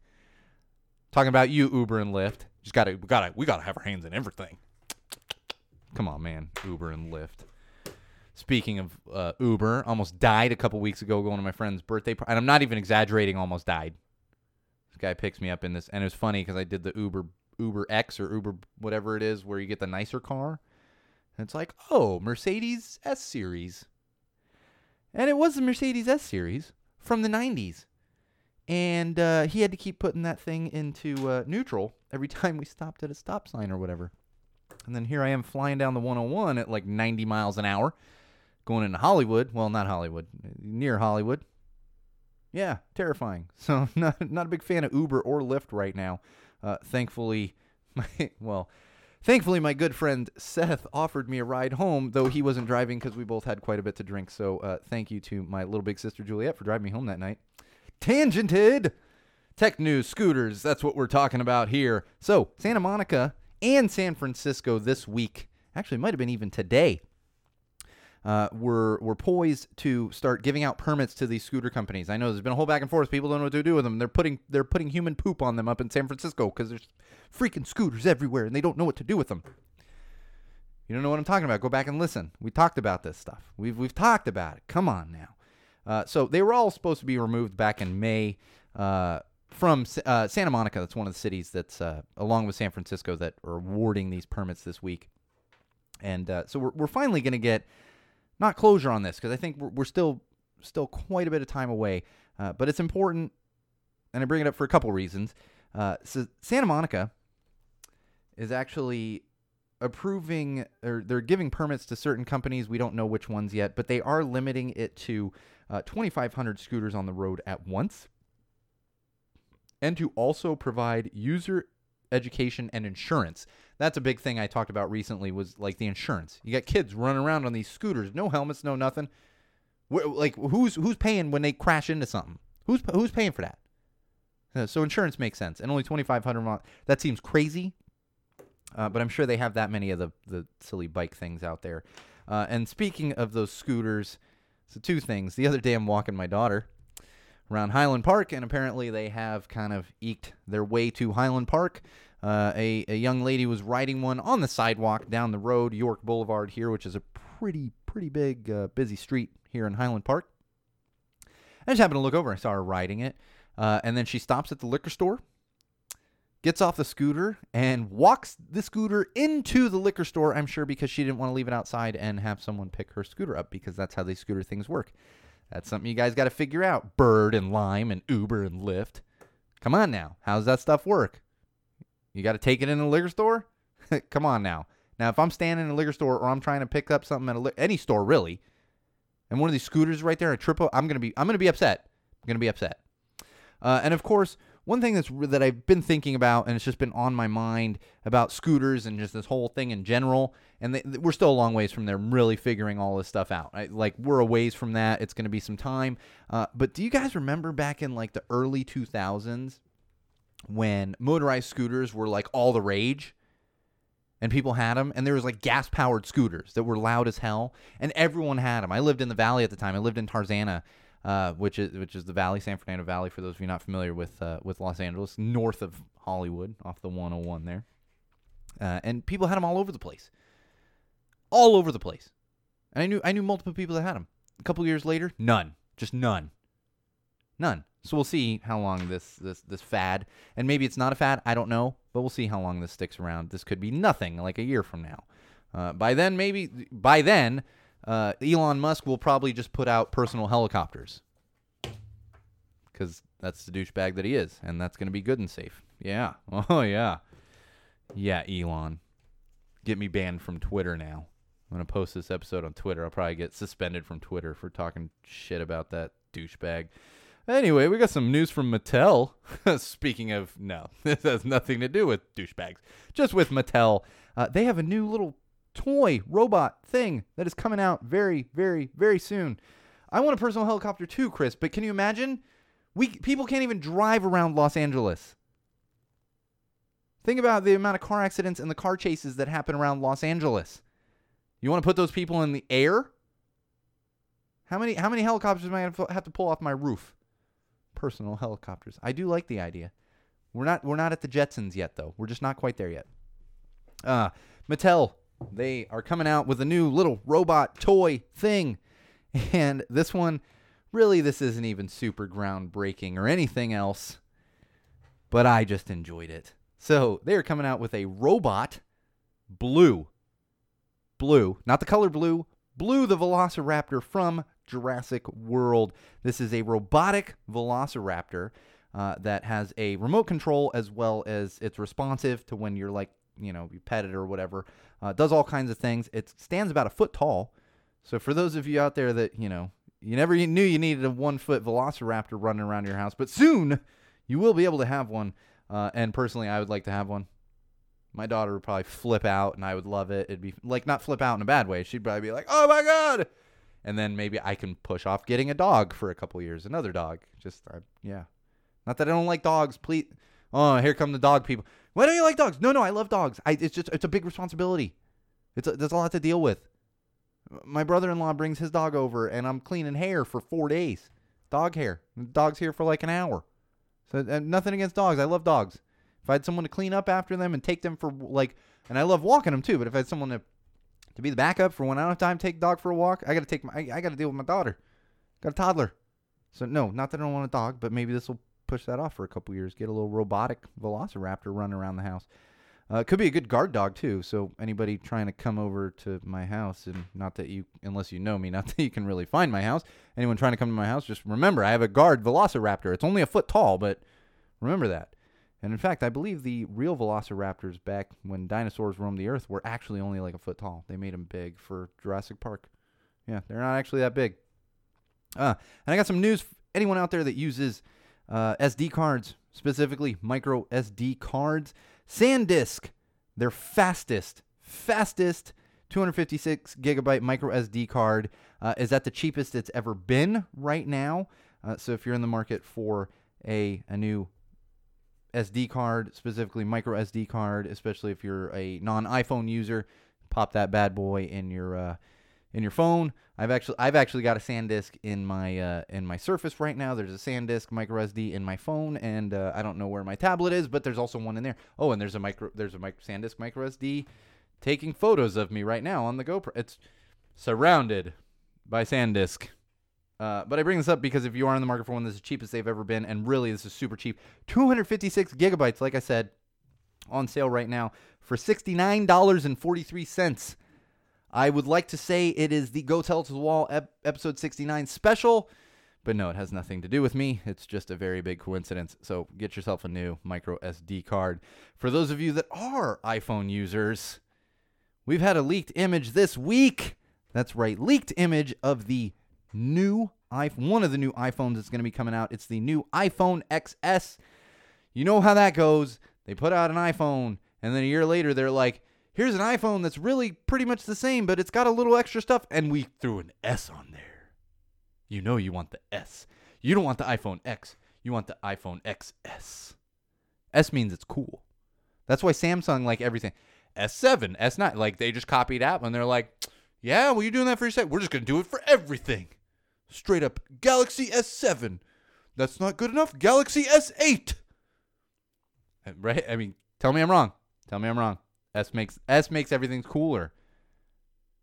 Talking about you, Uber and Lyft. Just gotta, we gotta, we gotta have our hands in everything. Come on, man. Uber and Lyft. Speaking of uh, Uber, almost died a couple weeks ago going to my friend's birthday party. And I'm not even exaggerating, almost died. This guy picks me up in this. And it was funny because I did the Uber Uber X or Uber whatever it is where you get the nicer car. And it's like, oh, Mercedes S-Series. And it was the Mercedes S-Series from the nineties. And uh, he had to keep putting that thing into uh, neutral every time we stopped at a stop sign or whatever. And then here I am flying down the one oh one at like ninety miles an hour, going into Hollywood. Well, not Hollywood, near Hollywood. Yeah, terrifying. So not not a big fan of Uber or Lyft right now. Uh, thankfully, my well, thankfully my good friend Seth offered me a ride home, though he wasn't driving because we both had quite a bit to drink. So uh, thank you to my little big sister Juliet for driving me home that night. Tangented tech news, scooters. That's what we're talking about here. So Santa Monica and San Francisco this week, actually might have been even today, uh, were, were poised to start giving out permits to these scooter companies. I know there's been a whole back and forth. People don't know what to do with them. They're putting they're putting human poop on them up in San Francisco because there's freaking scooters everywhere, and they don't know what to do with them. You don't know what I'm talking about. Go back and listen. We talked about this stuff. We've, we've talked about it. Come on now. Uh, so they were all supposed to be removed back in May uh, from uh, Santa Monica. That's one of the cities that's, uh, along with San Francisco, that are awarding these permits this week. And uh, so we're we're finally going to get, not closure on this, because I think we're, we're still still quite a bit of time away. Uh, but it's important, and I bring it up for a couple reasons. Uh, so Santa Monica is actually approving, or they're giving permits to certain companies. We don't know which ones yet, but they are limiting it to uh, twenty-five hundred scooters on the road at once, and to also provide user education and insurance. That's a big thing I talked about recently, was like the insurance. You got kids running around on these scooters, no helmets, no nothing. We're, like, who's who's paying when they crash into something? Who's who's paying for that? Uh, so insurance makes sense, and only twenty-five hundred. That seems crazy. Uh, but I'm sure they have that many of the, the silly bike things out there. Uh, and speaking of those scooters, so two things. The other day I'm walking my daughter around Highland Park, and apparently they have kind of eked their way to Highland Park. Uh, a, a young lady was riding one on the sidewalk down the road, York Boulevard here, which is a pretty, pretty big, uh, busy street here in Highland Park. I just happened to look over. I saw her riding it. Uh, and then she stops at the liquor store, gets off the scooter, and walks the scooter into the liquor store, I'm sure, because she didn't want to leave it outside and have someone pick her scooter up, because that's how these scooter things work. That's something you guys got to figure out. Bird and Lime and Uber and Lyft. Come on now. How's that stuff work? You got to take it in the liquor store? Come on now. Now, if I'm standing in a liquor store, or I'm trying to pick up something at a li- any store, really, and one of these scooters right there, a triple, I'm going to be I'm going to be upset. I'm going to be upset. Uh, and, of course, one thing that's that I've been thinking about, and it's just been on my mind about scooters and just this whole thing in general, and they, we're still a long ways from there really figuring all this stuff out. I, like, we're a ways from that. It's going to be some time. Uh, but do you guys remember back in, like, the early two thousands when motorized scooters were, like, all the rage? And people had them, and there was, like, gas-powered scooters that were loud as hell, and everyone had them. I lived in the Valley at the time. I lived in Tarzana. Uh, which is which is the Valley, San Fernando Valley, for those of you not familiar with uh, with Los Angeles, north of Hollywood, off the one oh one there. Uh, and people had them all over the place, all over the place. And I knew I knew multiple people that had them. A couple years later, none, just none, none. So we'll see how long this this this fad, and maybe it's not a fad, I don't know, but we'll see how long this sticks around. This could be nothing, like a year from now. Uh, by then, maybe by then. Uh, Elon Musk will probably just put out personal helicopters, because that's the douchebag that he is, and that's going to be good and safe. Yeah. Oh, yeah. Yeah, Elon. Get me banned from Twitter now. I'm going to post this episode on Twitter. I'll probably get suspended from Twitter for talking shit about that douchebag. Anyway, we got some news from Mattel. Speaking of, no, this has nothing to do with douchebags. Just with Mattel. Uh, they have a new little toy robot thing that is coming out very, very, very soon. I want a personal helicopter too, Chris, but can you imagine? We people can't even drive around Los Angeles. Think about the amount of car accidents and the car chases that happen around Los Angeles. You want to put those people in the air? How many how many helicopters am I going to have to pull off my roof? Personal helicopters. I do like the idea. We're not we're not at the Jetsons yet, though. We're just not quite there yet. Uh, Mattel, they are coming out with a new little robot toy thing. And this one, really, this isn't even super groundbreaking or anything else. But I just enjoyed it. So they are coming out with a robot blue. Blue, not the color blue. Blue, the Velociraptor from Jurassic World. This is a robotic Velociraptor uh, that has a remote control, as well as it's responsive to when you're like, you know, you pet it or whatever. Uh, does all kinds of things. It stands about a foot tall. So for those of you out there that, you know, you never knew you needed a one-foot Velociraptor running around your house, but soon you will be able to have one. Uh, and personally, I would like to have one. My daughter would probably flip out, and I would love it. It'd be like, not flip out in a bad way. She'd probably be like, oh, my God. And then maybe I can push off getting a dog for a couple years, another dog. Just, I, yeah. Not that I don't like dogs. Please. Oh, here come the dog people. Why don't you like dogs? No, no, I love dogs. I, it's just, it's a big responsibility. It's a, there's a lot to deal with. My brother-in-law brings his dog over, and I'm cleaning hair for four days. Dog hair. The dog's here for like an hour. So uh, nothing against dogs. I love dogs. If I had someone to clean up after them and take them for like, and I love walking them too, but if I had someone to, to be the backup for when I don't have time to take dog for a walk, I got to take my, I, I got to deal with my daughter. Got a toddler. So no, not that I don't want a dog, but maybe this will push that off for a couple years. Get a little robotic Velociraptor running around the house. Uh, could be a good guard dog too. So anybody trying to come over to my house, and not that you, unless you know me, not that you can really find my house. Anyone trying to come to my house, just remember I have a guard Velociraptor. It's only a foot tall, but remember that. And in fact, I believe the real Velociraptors back when dinosaurs roamed the earth were actually only like a foot tall. They made them big for Jurassic Park. Yeah, they're not actually that big. Uh, and I got some news. Anyone out there that uses uh, S D cards, specifically micro S D cards, SanDisk, their fastest, fastest two fifty-six gigabyte micro S D card uh, is at the cheapest it's ever been right now. Uh, so if you're in the market for a, a new S D card, specifically micro S D card, especially if you're a non-iPhone user, pop that bad boy in your uh, in your phone. I've actually I've actually got a SanDisk in my uh, in my Surface right now. There's a SanDisk micro S D in my phone, and uh, I don't know where my tablet is, but there's also one in there. Oh, and there's a micro there's a micro, SanDisk micro S D taking photos of me right now on the GoPro. It's surrounded by SanDisk. Uh, but I bring this up because if you are in the market for one, this is the cheapest they've ever been, and really, this is super cheap. two fifty-six gigabytes, like I said, on sale right now for sixty-nine dollars and forty-three cents. I would like to say it is the Go Tell to the Wall ep- episode sixty-nine special, but no, it has nothing to do with me. It's just a very big coincidence, so get yourself a new micro S D card. For those of you that are iPhone users, we've had a leaked image this week. That's right, leaked image of the new iPhone, one of the new iPhones that's going to be coming out. It's the new iPhone X S. You know how that goes. They put out an iPhone, and then a year later, they're like, here's an iPhone that's really pretty much the same, but it's got a little extra stuff, and we threw an S on there. You know you want the S. You don't want the iPhone X. You want the iPhone X S. S means it's cool. That's why Samsung, like everything, S seven, S nine, like they just copied Apple, and they're like, yeah, well, you're doing that for your site. We're just going to do it for everything. Straight up Galaxy S seven. That's not good enough. Galaxy S eight. Right? I mean, tell me I'm wrong. Tell me I'm wrong. S makes S makes everything cooler.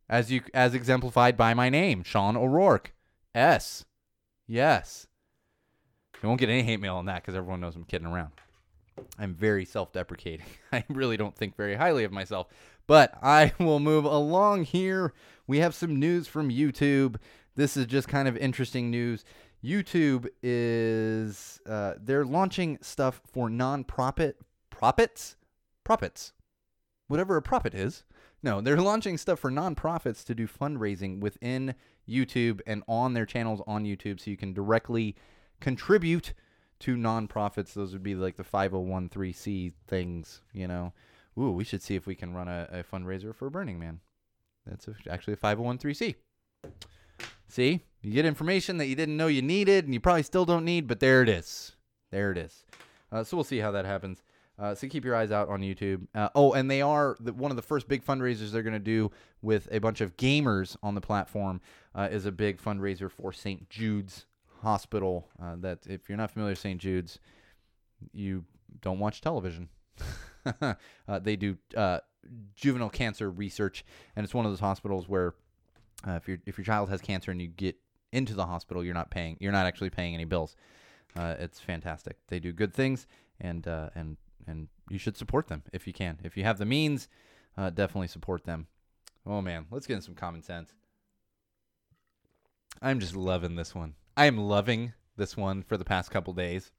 As you as exemplified by my name, Sean O'Rourke. S. Yes. I won't get any hate mail on that because everyone knows I'm kidding around. I'm very self-deprecating. I really don't think very highly of myself. But I will move along here. We have some news from YouTube. This is just kind of interesting news. YouTube is, uh, they're launching stuff for nonprofit, profits, profits, whatever a profit is. No, they're launching stuff for nonprofits to do fundraising within YouTube and on their channels on YouTube, so you can directly contribute to nonprofits. Those would be like the five oh one c things, you know. Ooh, we should see if we can run a, a fundraiser for Burning Man. That's a, actually a five oh one c. See, you get information that you didn't know you needed and you probably still don't need, but there it is. There it is. Uh, so we'll see how that happens. Uh, so keep your eyes out on YouTube. Uh, oh, and they are the, one of the first big fundraisers they're going to do with a bunch of gamers on the platform uh, is a big fundraiser for Saint Jude's Hospital. Uh, that if you're not familiar with Saint Jude's, you don't watch television. uh, they do uh, juvenile cancer research, and it's one of those hospitals where uh, if your if your child has cancer and you get into the hospital, you're not paying. You're not actually paying any bills. Uh, it's fantastic. They do good things, and uh, and. And you should support them if you can. If you have the means, uh, definitely support them. Oh, man. Let's get in some common sense. I'm just loving this one. I am loving this one for the past couple days.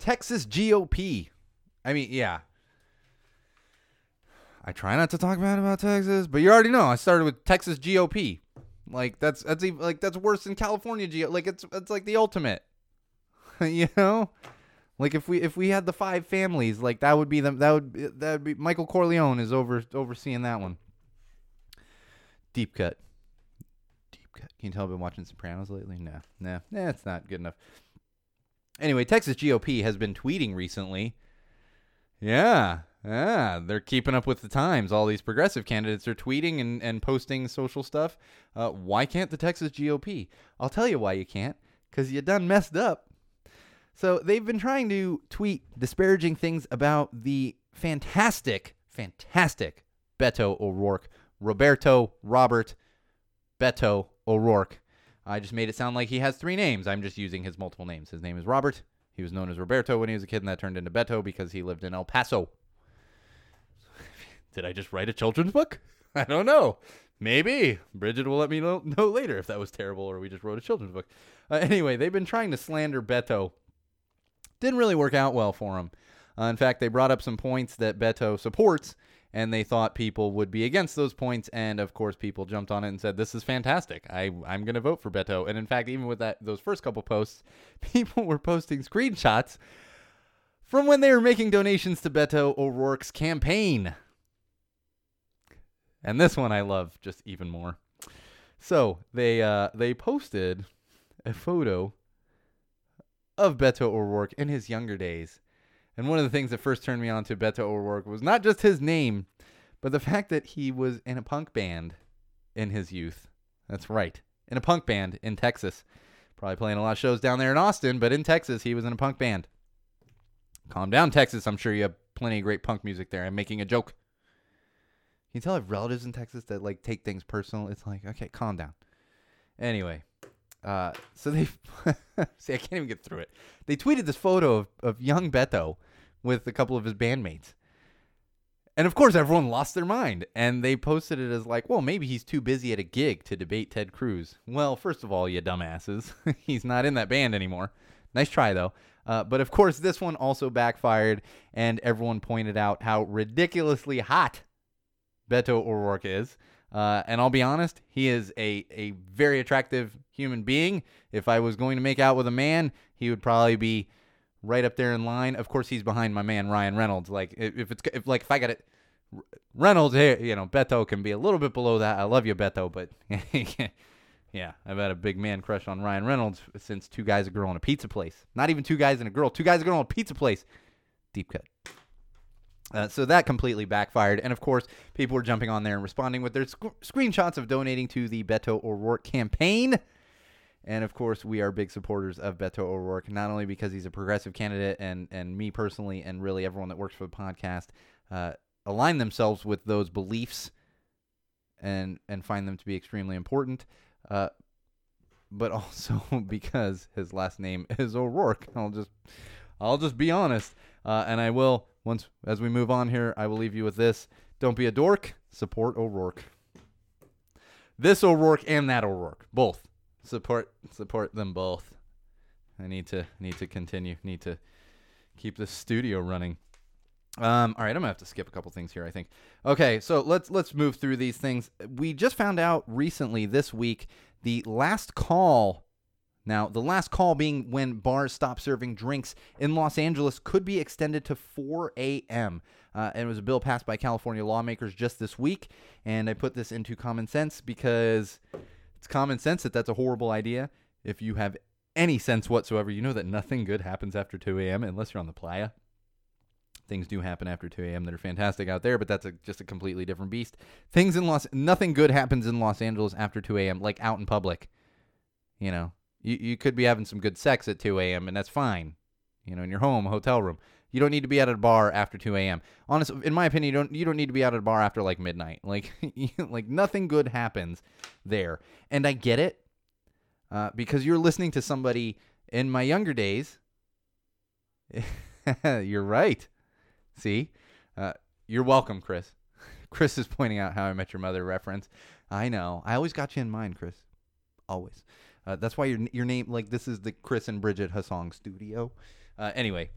Texas G O P. I mean, yeah. I try not to talk bad about Texas, but you already know I started with Texas G O P. Like, that's that's even, like that's worse than California G O P. Like, it's, it's like the ultimate, you know? Like if we if we had the five families, like that would be them. That would that would be Michael Corleone is over overseeing that one. Deep cut, deep cut. Can you tell I've been watching Sopranos lately? No, no, nah, it's not good enough. Anyway, Texas G O P has been tweeting recently. Yeah, yeah, they're keeping up with the times. All these progressive candidates are tweeting and and posting social stuff. Uh, why can't the Texas G O P? I'll tell you why you can't. 'Cause you done messed up. So they've been trying to tweet disparaging things about the fantastic, fantastic Beto O'Rourke, Roberto Robert Beto O'Rourke. I just made it sound like he has three names. I'm just using his multiple names. His name is Robert. He was known as Roberto when he was a kid, and that turned into Beto because he lived in El Paso. Did I just write a children's book? I don't know. Maybe. Bridget will let me know, know later if that was terrible or we just wrote a children's book. Uh, anyway, they've been trying to slander Beto. Didn't really work out well for him. Uh, in fact, they brought up some points that Beto supports, and they thought people would be against those points, and of course people jumped on it and said, this is fantastic. I, I'm going to vote for Beto. And in fact, even with that, those first couple posts, people were posting screenshots from when they were making donations to Beto O'Rourke's campaign. And this one I love just even more. So they uh, they posted a photo of Beto O'Rourke in his younger days. And one of the things that first turned me on to Beto O'Rourke was not just his name, but the fact that he was in a punk band in his youth. That's right. In a punk band in Texas. Probably playing a lot of shows down there in Austin, but in Texas, he was in a punk band. Calm down, Texas. I'm sure you have plenty of great punk music there. I'm making a joke. Can you tell I have relatives in Texas that, like, take things personal? It's like, okay, calm down. Anyway. Uh, so they see, I can't even get through it. They tweeted this photo of, of young Beto with a couple of his bandmates. And of course, everyone lost their mind. And they posted it as like, well, maybe he's too busy at a gig to debate Ted Cruz. Well, first of all, you dumbasses, he's not in that band anymore. Nice try, though. Uh, but of course, this one also backfired. And everyone pointed out how ridiculously hot Beto O'Rourke is. Uh, and I'll be honest, he is a, a very attractive human being. If I was going to make out with a man, he would probably be right up there in line. Of course, he's behind my man Ryan Reynolds. Like if it's if like if I got it, Reynolds here, you know, Beto can be a little bit below that. I love you, Beto, but yeah, I've had a big man crush on Ryan Reynolds since Two Guys, a Girl, and a Pizza Place. Not even Two Guys and a Girl, Two Guys, a Girl, and a Pizza Place. Deep cut. Uh, so that completely backfired. And, of course, people were jumping on there and responding with their sc- screenshots of donating to the Beto O'Rourke campaign. And, of course, we are big supporters of Beto O'Rourke, not only because he's a progressive candidate and, and me personally and really everyone that works for the podcast uh, align themselves with those beliefs and, and find them to be extremely important, uh, but also because his last name is O'Rourke. I'll just, I'll just be honest, uh, and I will... Once, as we move on here, I will leave you with this. Don't be a dork. Support O'Rourke. This O'Rourke and that O'Rourke. Both. Support support them both. I need to need to continue. Need to keep this studio running. Um, all right, I'm going to have to skip a couple things here, I think. Okay, so let's let's move through these things. We just found out recently this week the last call Now, the last call being when bars stop serving drinks in Los Angeles could be extended to four a.m. Uh, and it was a bill passed by California lawmakers just this week. And I put this into common sense because it's common sense that that's a horrible idea. If you have any sense whatsoever, you know that nothing good happens after two a.m. unless you're on the playa. Things do happen after two a.m. that are fantastic out there, but that's a, just a completely different beast. Things in Los nothing good happens in Los Angeles after two a.m., like out in public. You know, you, you could be having some good sex at two a.m., and that's fine. You know, in your home, a hotel room. You don't need to be out at a bar after two a.m. Honestly, in my opinion, you don't you don't need to be out at a bar after, like, midnight. Like, like nothing good happens there. And I get it, uh, because you're listening to somebody in my younger days. You're right. See, uh, you're welcome, Chris. Chris is pointing out How I Met Your Mother reference. I know. I always got you in mind, Chris. Always. Uh, that's why your your name, like, this is the Chris and Bridget Hassong studio. Uh, anyway,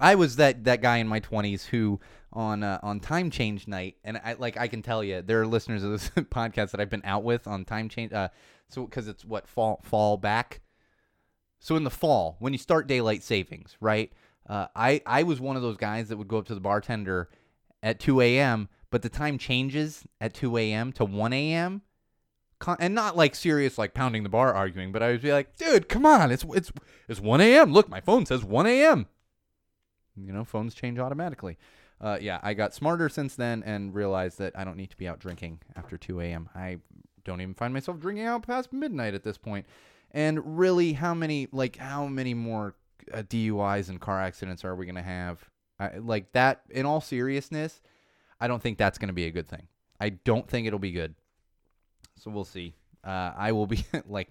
I was that, that guy in my twenties who on uh, on time change night, and I like I can tell you, there are listeners of this podcast that I've been out with on time change. Uh, so because it's what fall fall back. So in the fall, when you start daylight savings, right? Uh, I, I was one of those guys that would go up to the bartender at two a.m., but the time changes at two a.m. to one a.m. Con- and not like serious, like pounding the bar arguing, but I would be like, dude, come on, it's it's it's one a.m. Look, my phone says one a.m. You know, phones change automatically. Uh, yeah, I got smarter since then and realized that I don't need to be out drinking after two a.m. I don't even find myself drinking out past midnight at this point. And really, how many, like, how many more... Uh, D U Is and car accidents are we going to have? I, like that, in all seriousness, I don't think that's going to be a good thing. I don't think it'll be good. So we'll see. Uh, I will be like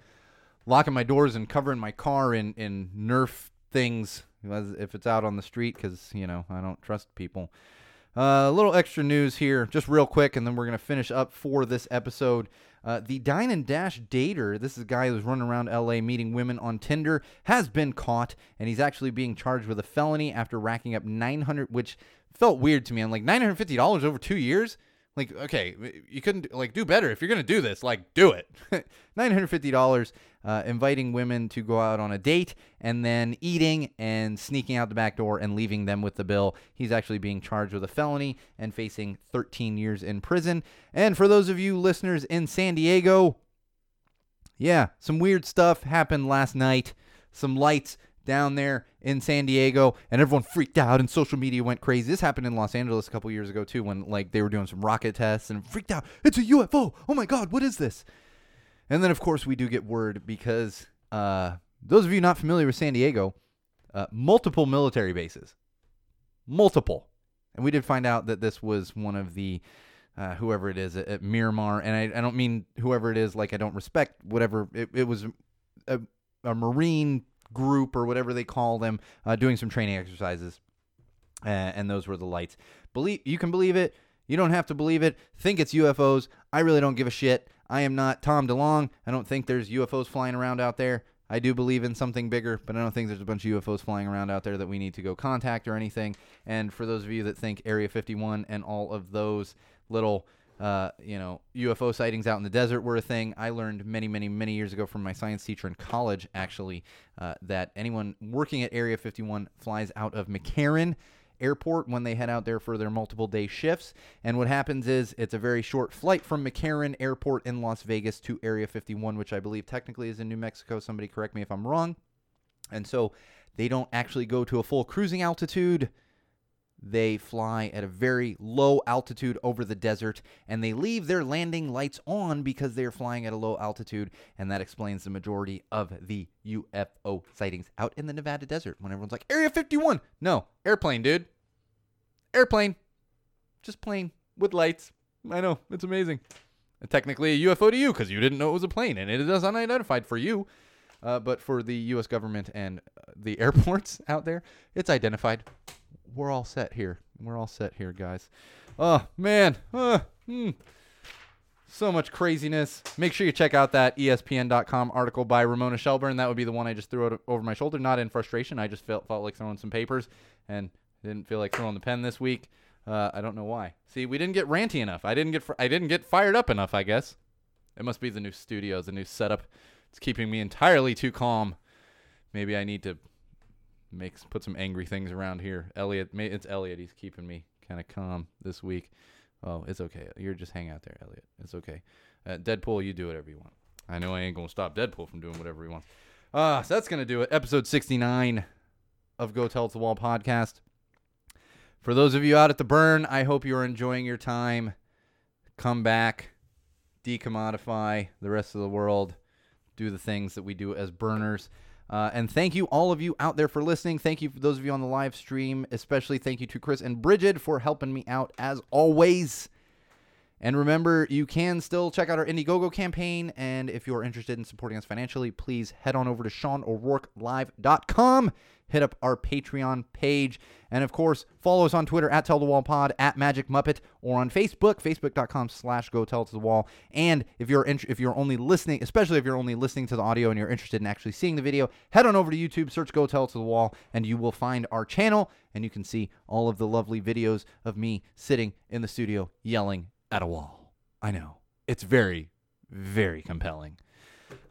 locking my doors and covering my car in, in Nerf things if it's out on the street because, you know, I don't trust people. Uh, a little extra news here, just real quick, and then we're going to finish up for this episode. Uh, the Dine and Dash dater, this is a guy who's running around L A meeting women on Tinder, has been caught, and he's actually being charged with a felony after racking up nine hundred dollars, which felt weird to me. I'm like, nine hundred fifty dollars over two years? Like, okay, you couldn't, like, do better. If you're going to do this, like, do it. nine hundred fifty dollars, uh, inviting women to go out on a date and then eating and sneaking out the back door and leaving them with the bill. He's actually being charged with a felony and facing thirteen years in prison. And for those of you listeners in San Diego, yeah, some weird stuff happened last night. Some lights down there in San Diego, and everyone freaked out, and social media went crazy. This happened in Los Angeles a couple years ago, too, when, like, they were doing some rocket tests, and freaked out. It's a U F O! Oh, my God, what is this? And then, of course, we do get word, because uh, those of you not familiar with San Diego, uh, multiple military bases. Multiple. And we did find out that this was one of the, uh, whoever it is, at, at Miramar, and I, I don't mean whoever it is, like, I don't respect whatever. It, it was a, a Marine group or whatever they call them, uh, doing some training exercises, uh, and those were the lights. Believe you can believe it. You don't have to believe it. Think it's U F Os. I really don't give a shit. I am not Tom DeLonge. I don't think there's U F Os flying around out there. I do believe in something bigger, but I don't think there's a bunch of U F Os flying around out there that we need to go contact or anything. And for those of you that think Area fifty-one and all of those little Uh, you know, U F O sightings out in the desert were a thing. I learned many, many, many years ago from my science teacher in college, actually, uh, that anyone working at Area fifty-one flies out of McCarran Airport when they head out there for their multiple day shifts. And what happens is it's a very short flight from McCarran Airport in Las Vegas to Area fifty-one, which I believe technically is in New Mexico. Somebody correct me if I'm wrong. And so they don't actually go to a full cruising altitude. They fly at a very low altitude over the desert, and they leave their landing lights on because they're flying at a low altitude, and that explains the majority of the U F O sightings out in the Nevada desert when everyone's like, Area fifty-one! No, airplane, dude. Airplane. Just plane with lights. I know, it's amazing. And technically a U F O to you because you didn't know it was a plane, and it is unidentified for you. Uh, but for the U S government and uh, the airports out there, it's identified. We're all set here. We're all set here, guys. Oh, man. Uh, mm. So much craziness. Make sure you check out that E S P N dot com article by Ramona Shelburne. That would be the one I just threw over my shoulder. Not in frustration. I just felt, felt like throwing some papers and didn't feel like throwing the pen this week. Uh, I don't know why. See, we didn't get ranty enough. I didn't get fr- I didn't get fired up enough, I guess. It must be the new studios, the new setup. It's keeping me entirely too calm. Maybe I need to make put some angry things around here. Elliot, it's Elliot. He's keeping me kind of calm this week. Oh, it's okay. You're just hang out there, Elliot. It's okay. Uh, Deadpool, you do whatever you want. I know I ain't going to stop Deadpool from doing whatever he wants. Uh, so that's going to do it. Episode sixty-nine of Go Tell It to the Wall podcast. For those of you out at the burn, I hope you're enjoying your time. Come back, decommodify the rest of the world, do the things that we do as burners. Uh, and thank you, all of you out there, for listening. Thank you for those of you on the live stream. Especially thank you to Chris and Bridget for helping me out as always. And remember, you can still check out our Indiegogo campaign. And if you're interested in supporting us financially, please head on over to Sean O'Rourke Live dot com. Hit up our Patreon page. And, of course, follow us on Twitter, at TellToTheWallPod, at Magic Muppet, or on Facebook, facebook.com slash GoTellToTheWall. And if you're int- if you're only listening, especially if you're only listening to the audio and you're interested in actually seeing the video, head on over to YouTube, search Go Tell It to the Wall, and you will find our channel, and you can see all of the lovely videos of me sitting in the studio yelling at a wall. I know. It's very, very compelling.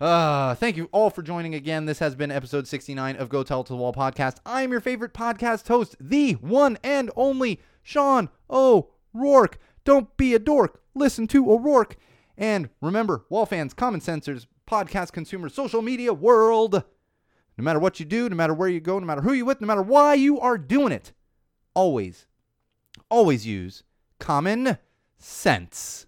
Uh, thank you all for joining again. This has been episode sixty-nine of Go Tell It to the Wall podcast. I'm your favorite podcast host, the one and only Sean O'Rourke. Don't be a dork. Listen to O'Rourke. And remember, wall fans, common censors, podcast consumers, social media world. No matter what you do, no matter where you go, no matter who you're with, no matter why you are doing it, always, always use common sense.